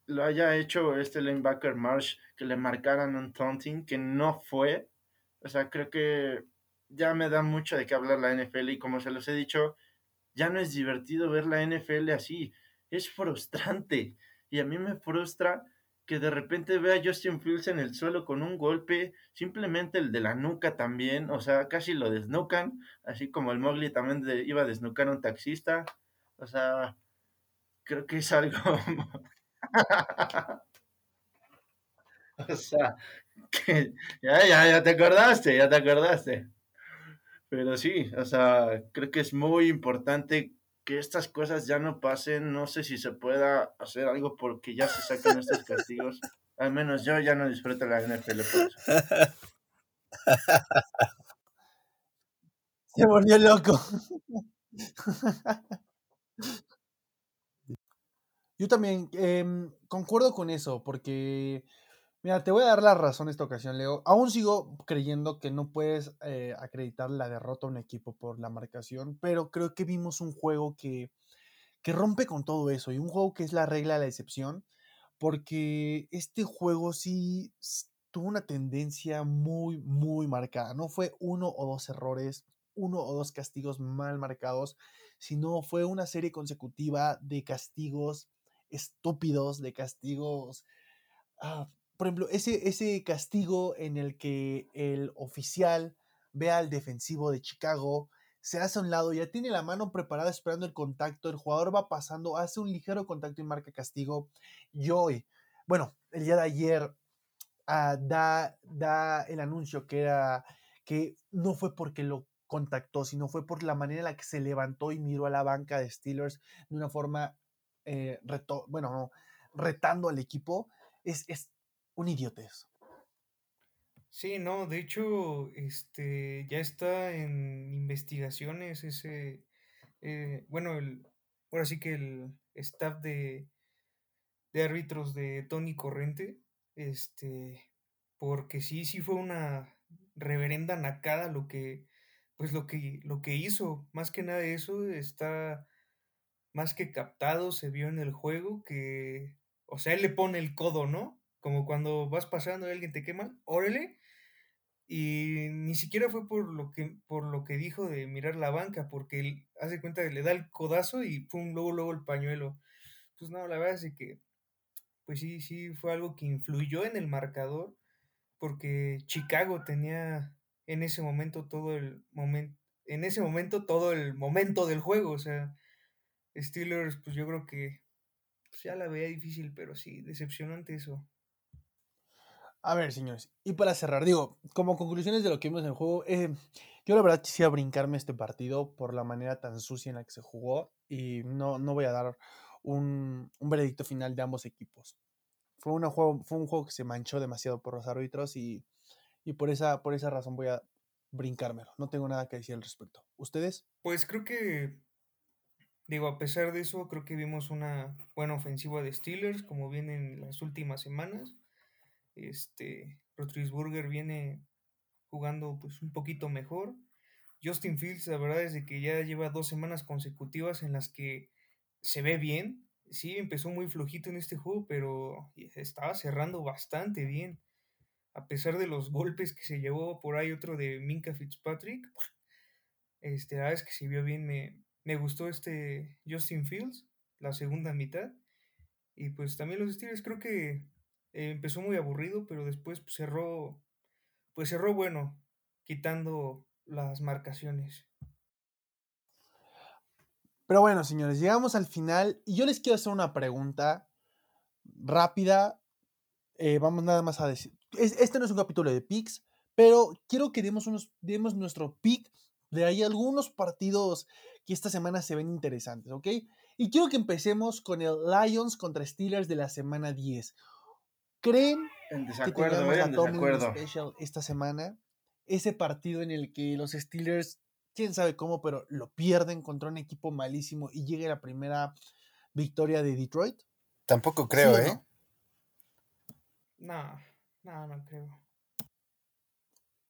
lo haya hecho este linebacker Marsh, que le marcaran un taunting, que no fue, o sea, creo que ya me da mucho de qué hablar la N F L y como se los he dicho, ya no es divertido ver la N F L así. Es frustrante y a mí me frustra que de repente vea a Justin Fields en el suelo con un golpe, simplemente el de la nuca también, o sea, casi lo desnucan, así como el Mowgli también de, iba a desnucar a un taxista, o sea, creo que es algo... o sea, que, ya, ya, ya te acordaste, ya te acordaste. Pero sí, o sea, creo que es muy importante... que estas cosas ya no pasen, no sé si se pueda hacer algo porque ya se sacan estos castigos. Al menos yo ya no disfruto la N F L por eso. Se volvió loco. Yo también eh, concuerdo con eso, porque Mira, te voy a dar la razón esta ocasión, Leo. Aún sigo creyendo que no puedes eh, acreditar la derrota a un equipo por la marcación, pero creo que vimos un juego que, que rompe con todo eso, y un juego que es la regla de la excepción, porque este juego sí tuvo una tendencia muy, muy marcada. No fue uno o dos errores, uno o dos castigos mal marcados, sino fue una serie consecutiva de castigos estúpidos, de castigos... Ah, por ejemplo, ese, ese castigo en el que el oficial ve al defensivo de Chicago, se hace a un lado, ya tiene la mano preparada esperando el contacto, el jugador va pasando, hace un ligero contacto y marca castigo. Y hoy, bueno, el día de ayer ah, da, da el anuncio que, era, que no fue porque lo contactó, sino fue por la manera en la que se levantó y miró a la banca de Steelers de una forma, eh, reto, bueno, no, retando al equipo. Es... es un idiotez. Sí, no, de hecho, este, ya está en investigaciones ese, eh, bueno, el, ahora sí que el staff de, de árbitros de Tony Corrente, este, porque sí, sí fue una reverenda nacada lo que, pues lo que, lo que hizo, más que nada eso está más que captado, se vio en el juego que, o sea, él le pone el codo, ¿no? Como cuando vas pasando y alguien te quema, órale, y ni siquiera fue por lo que por lo que dijo de mirar la banca, porque él hace cuenta que le da el codazo y pum, luego luego el pañuelo. Pues no, la verdad es que pues sí, sí fue algo que influyó en el marcador, porque Chicago tenía en ese momento todo el momento, en ese momento todo el momento del juego, o sea, Steelers, pues yo creo que pues ya la veía difícil, pero sí, decepcionante eso. A ver, señores, y para cerrar, digo, como conclusiones de lo que vimos en el juego, eh, yo la verdad quisiera brincarme este partido por la manera tan sucia en la que se jugó, y no, no voy a dar un, un veredicto final de ambos equipos. Fue, una juego, fue un juego que se manchó demasiado por los árbitros, y, y por, esa, por esa razón voy a brincármelo. No tengo nada que decir al respecto. ¿Ustedes? Pues creo que, digo, a pesar de eso, creo que vimos una buena ofensiva de Steelers, como viene en las últimas semanas. Este, Roethlisberger viene jugando pues un poquito mejor. Justin Fields, la verdad es de que ya lleva dos semanas consecutivas en las que se ve bien. Sí, empezó muy flojito en este juego, pero estaba cerrando bastante bien. A pesar de los golpes que se llevó por ahí otro de Minkah Fitzpatrick, este, la verdad es que se vio bien. Me, me gustó este Justin Fields, la segunda mitad. Y pues también los Steelers creo que Eh, empezó muy aburrido, pero después pues, cerró, pues cerró bueno, quitando las marcaciones. Pero bueno, señores, llegamos al final y yo les quiero hacer una pregunta rápida. Eh, vamos nada más a decir, es, este no es un capítulo de picks, pero quiero que demos, unos, demos nuestro pick. De ahí algunos partidos que esta semana se ven interesantes, ¿ok? Y quiero que empecemos con el Lions contra Steelers de la semana diez. ¿Creen que tengamos a Tomlin Special esta semana? Ese partido en el que los Steelers, quién sabe cómo, pero lo pierden contra un equipo malísimo y llega la primera victoria de Detroit. Tampoco creo, ¿sí, eh? No, no, no creo.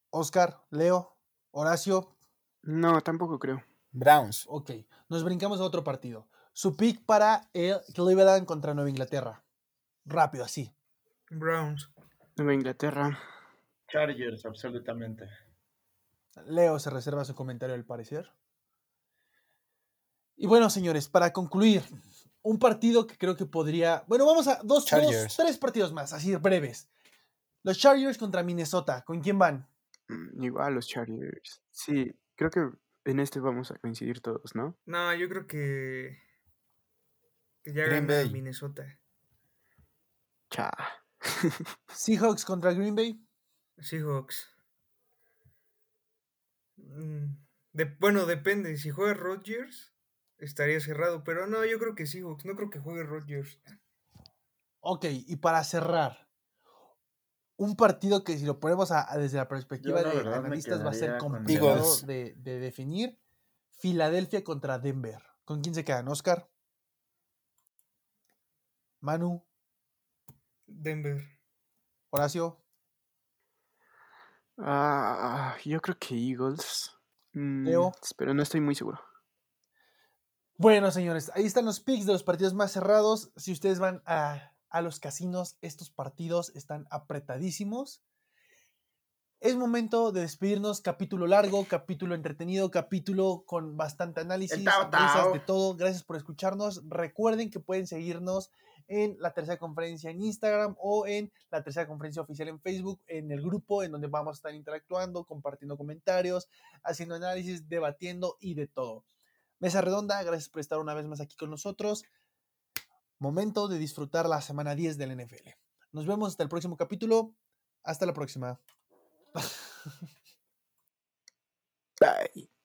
Oscar, Leo, Horacio. No, tampoco creo. Browns. Ok, nos brincamos a otro partido. Su pick para el Cleveland contra Nueva Inglaterra. Rápido, así. Browns. Nueva Inglaterra. Chargers, absolutamente. Leo se reserva su comentario al parecer. Y bueno, señores, para concluir, un partido que creo que podría... Bueno, vamos a dos, dos tres partidos más, así breves. Los Chargers contra Minnesota. ¿Con quién van? Igual los Chargers. Sí, creo que en este vamos a coincidir todos, ¿no? No, yo creo que... que ya gana Minnesota. Cha. Seahawks contra Green Bay. Seahawks. De, bueno, depende. Si juega Rodgers, estaría cerrado. Pero no, yo creo que Seahawks. No creo que juegue Rodgers. Ok, y para cerrar, un partido que si lo ponemos a, a, desde la perspectiva yo, la de los analistas va a ser complicado de, de definir. Filadelfia contra Denver. ¿Con quién se quedan, Oscar? Manu. Denver. Horacio. Uh, yo creo que Eagles. Mm, Leo. Pero no estoy muy seguro. Bueno, señores, ahí están los picks de los partidos más cerrados. Si ustedes van a, a los casinos, estos partidos están apretadísimos. Es momento de despedirnos. Capítulo largo, capítulo entretenido, capítulo con bastante análisis, risas, de todo. Gracias por escucharnos. Recuerden que pueden seguirnos en La Tercera Conferencia en Instagram o en La Tercera Conferencia Oficial en Facebook, en el grupo en donde vamos a estar interactuando, compartiendo comentarios, haciendo análisis, debatiendo y de todo. Mesa Redonda, gracias por estar una vez más aquí con nosotros. Momento de disfrutar la semana diez del N F L. Nos vemos hasta el próximo capítulo. Hasta la próxima. Bye.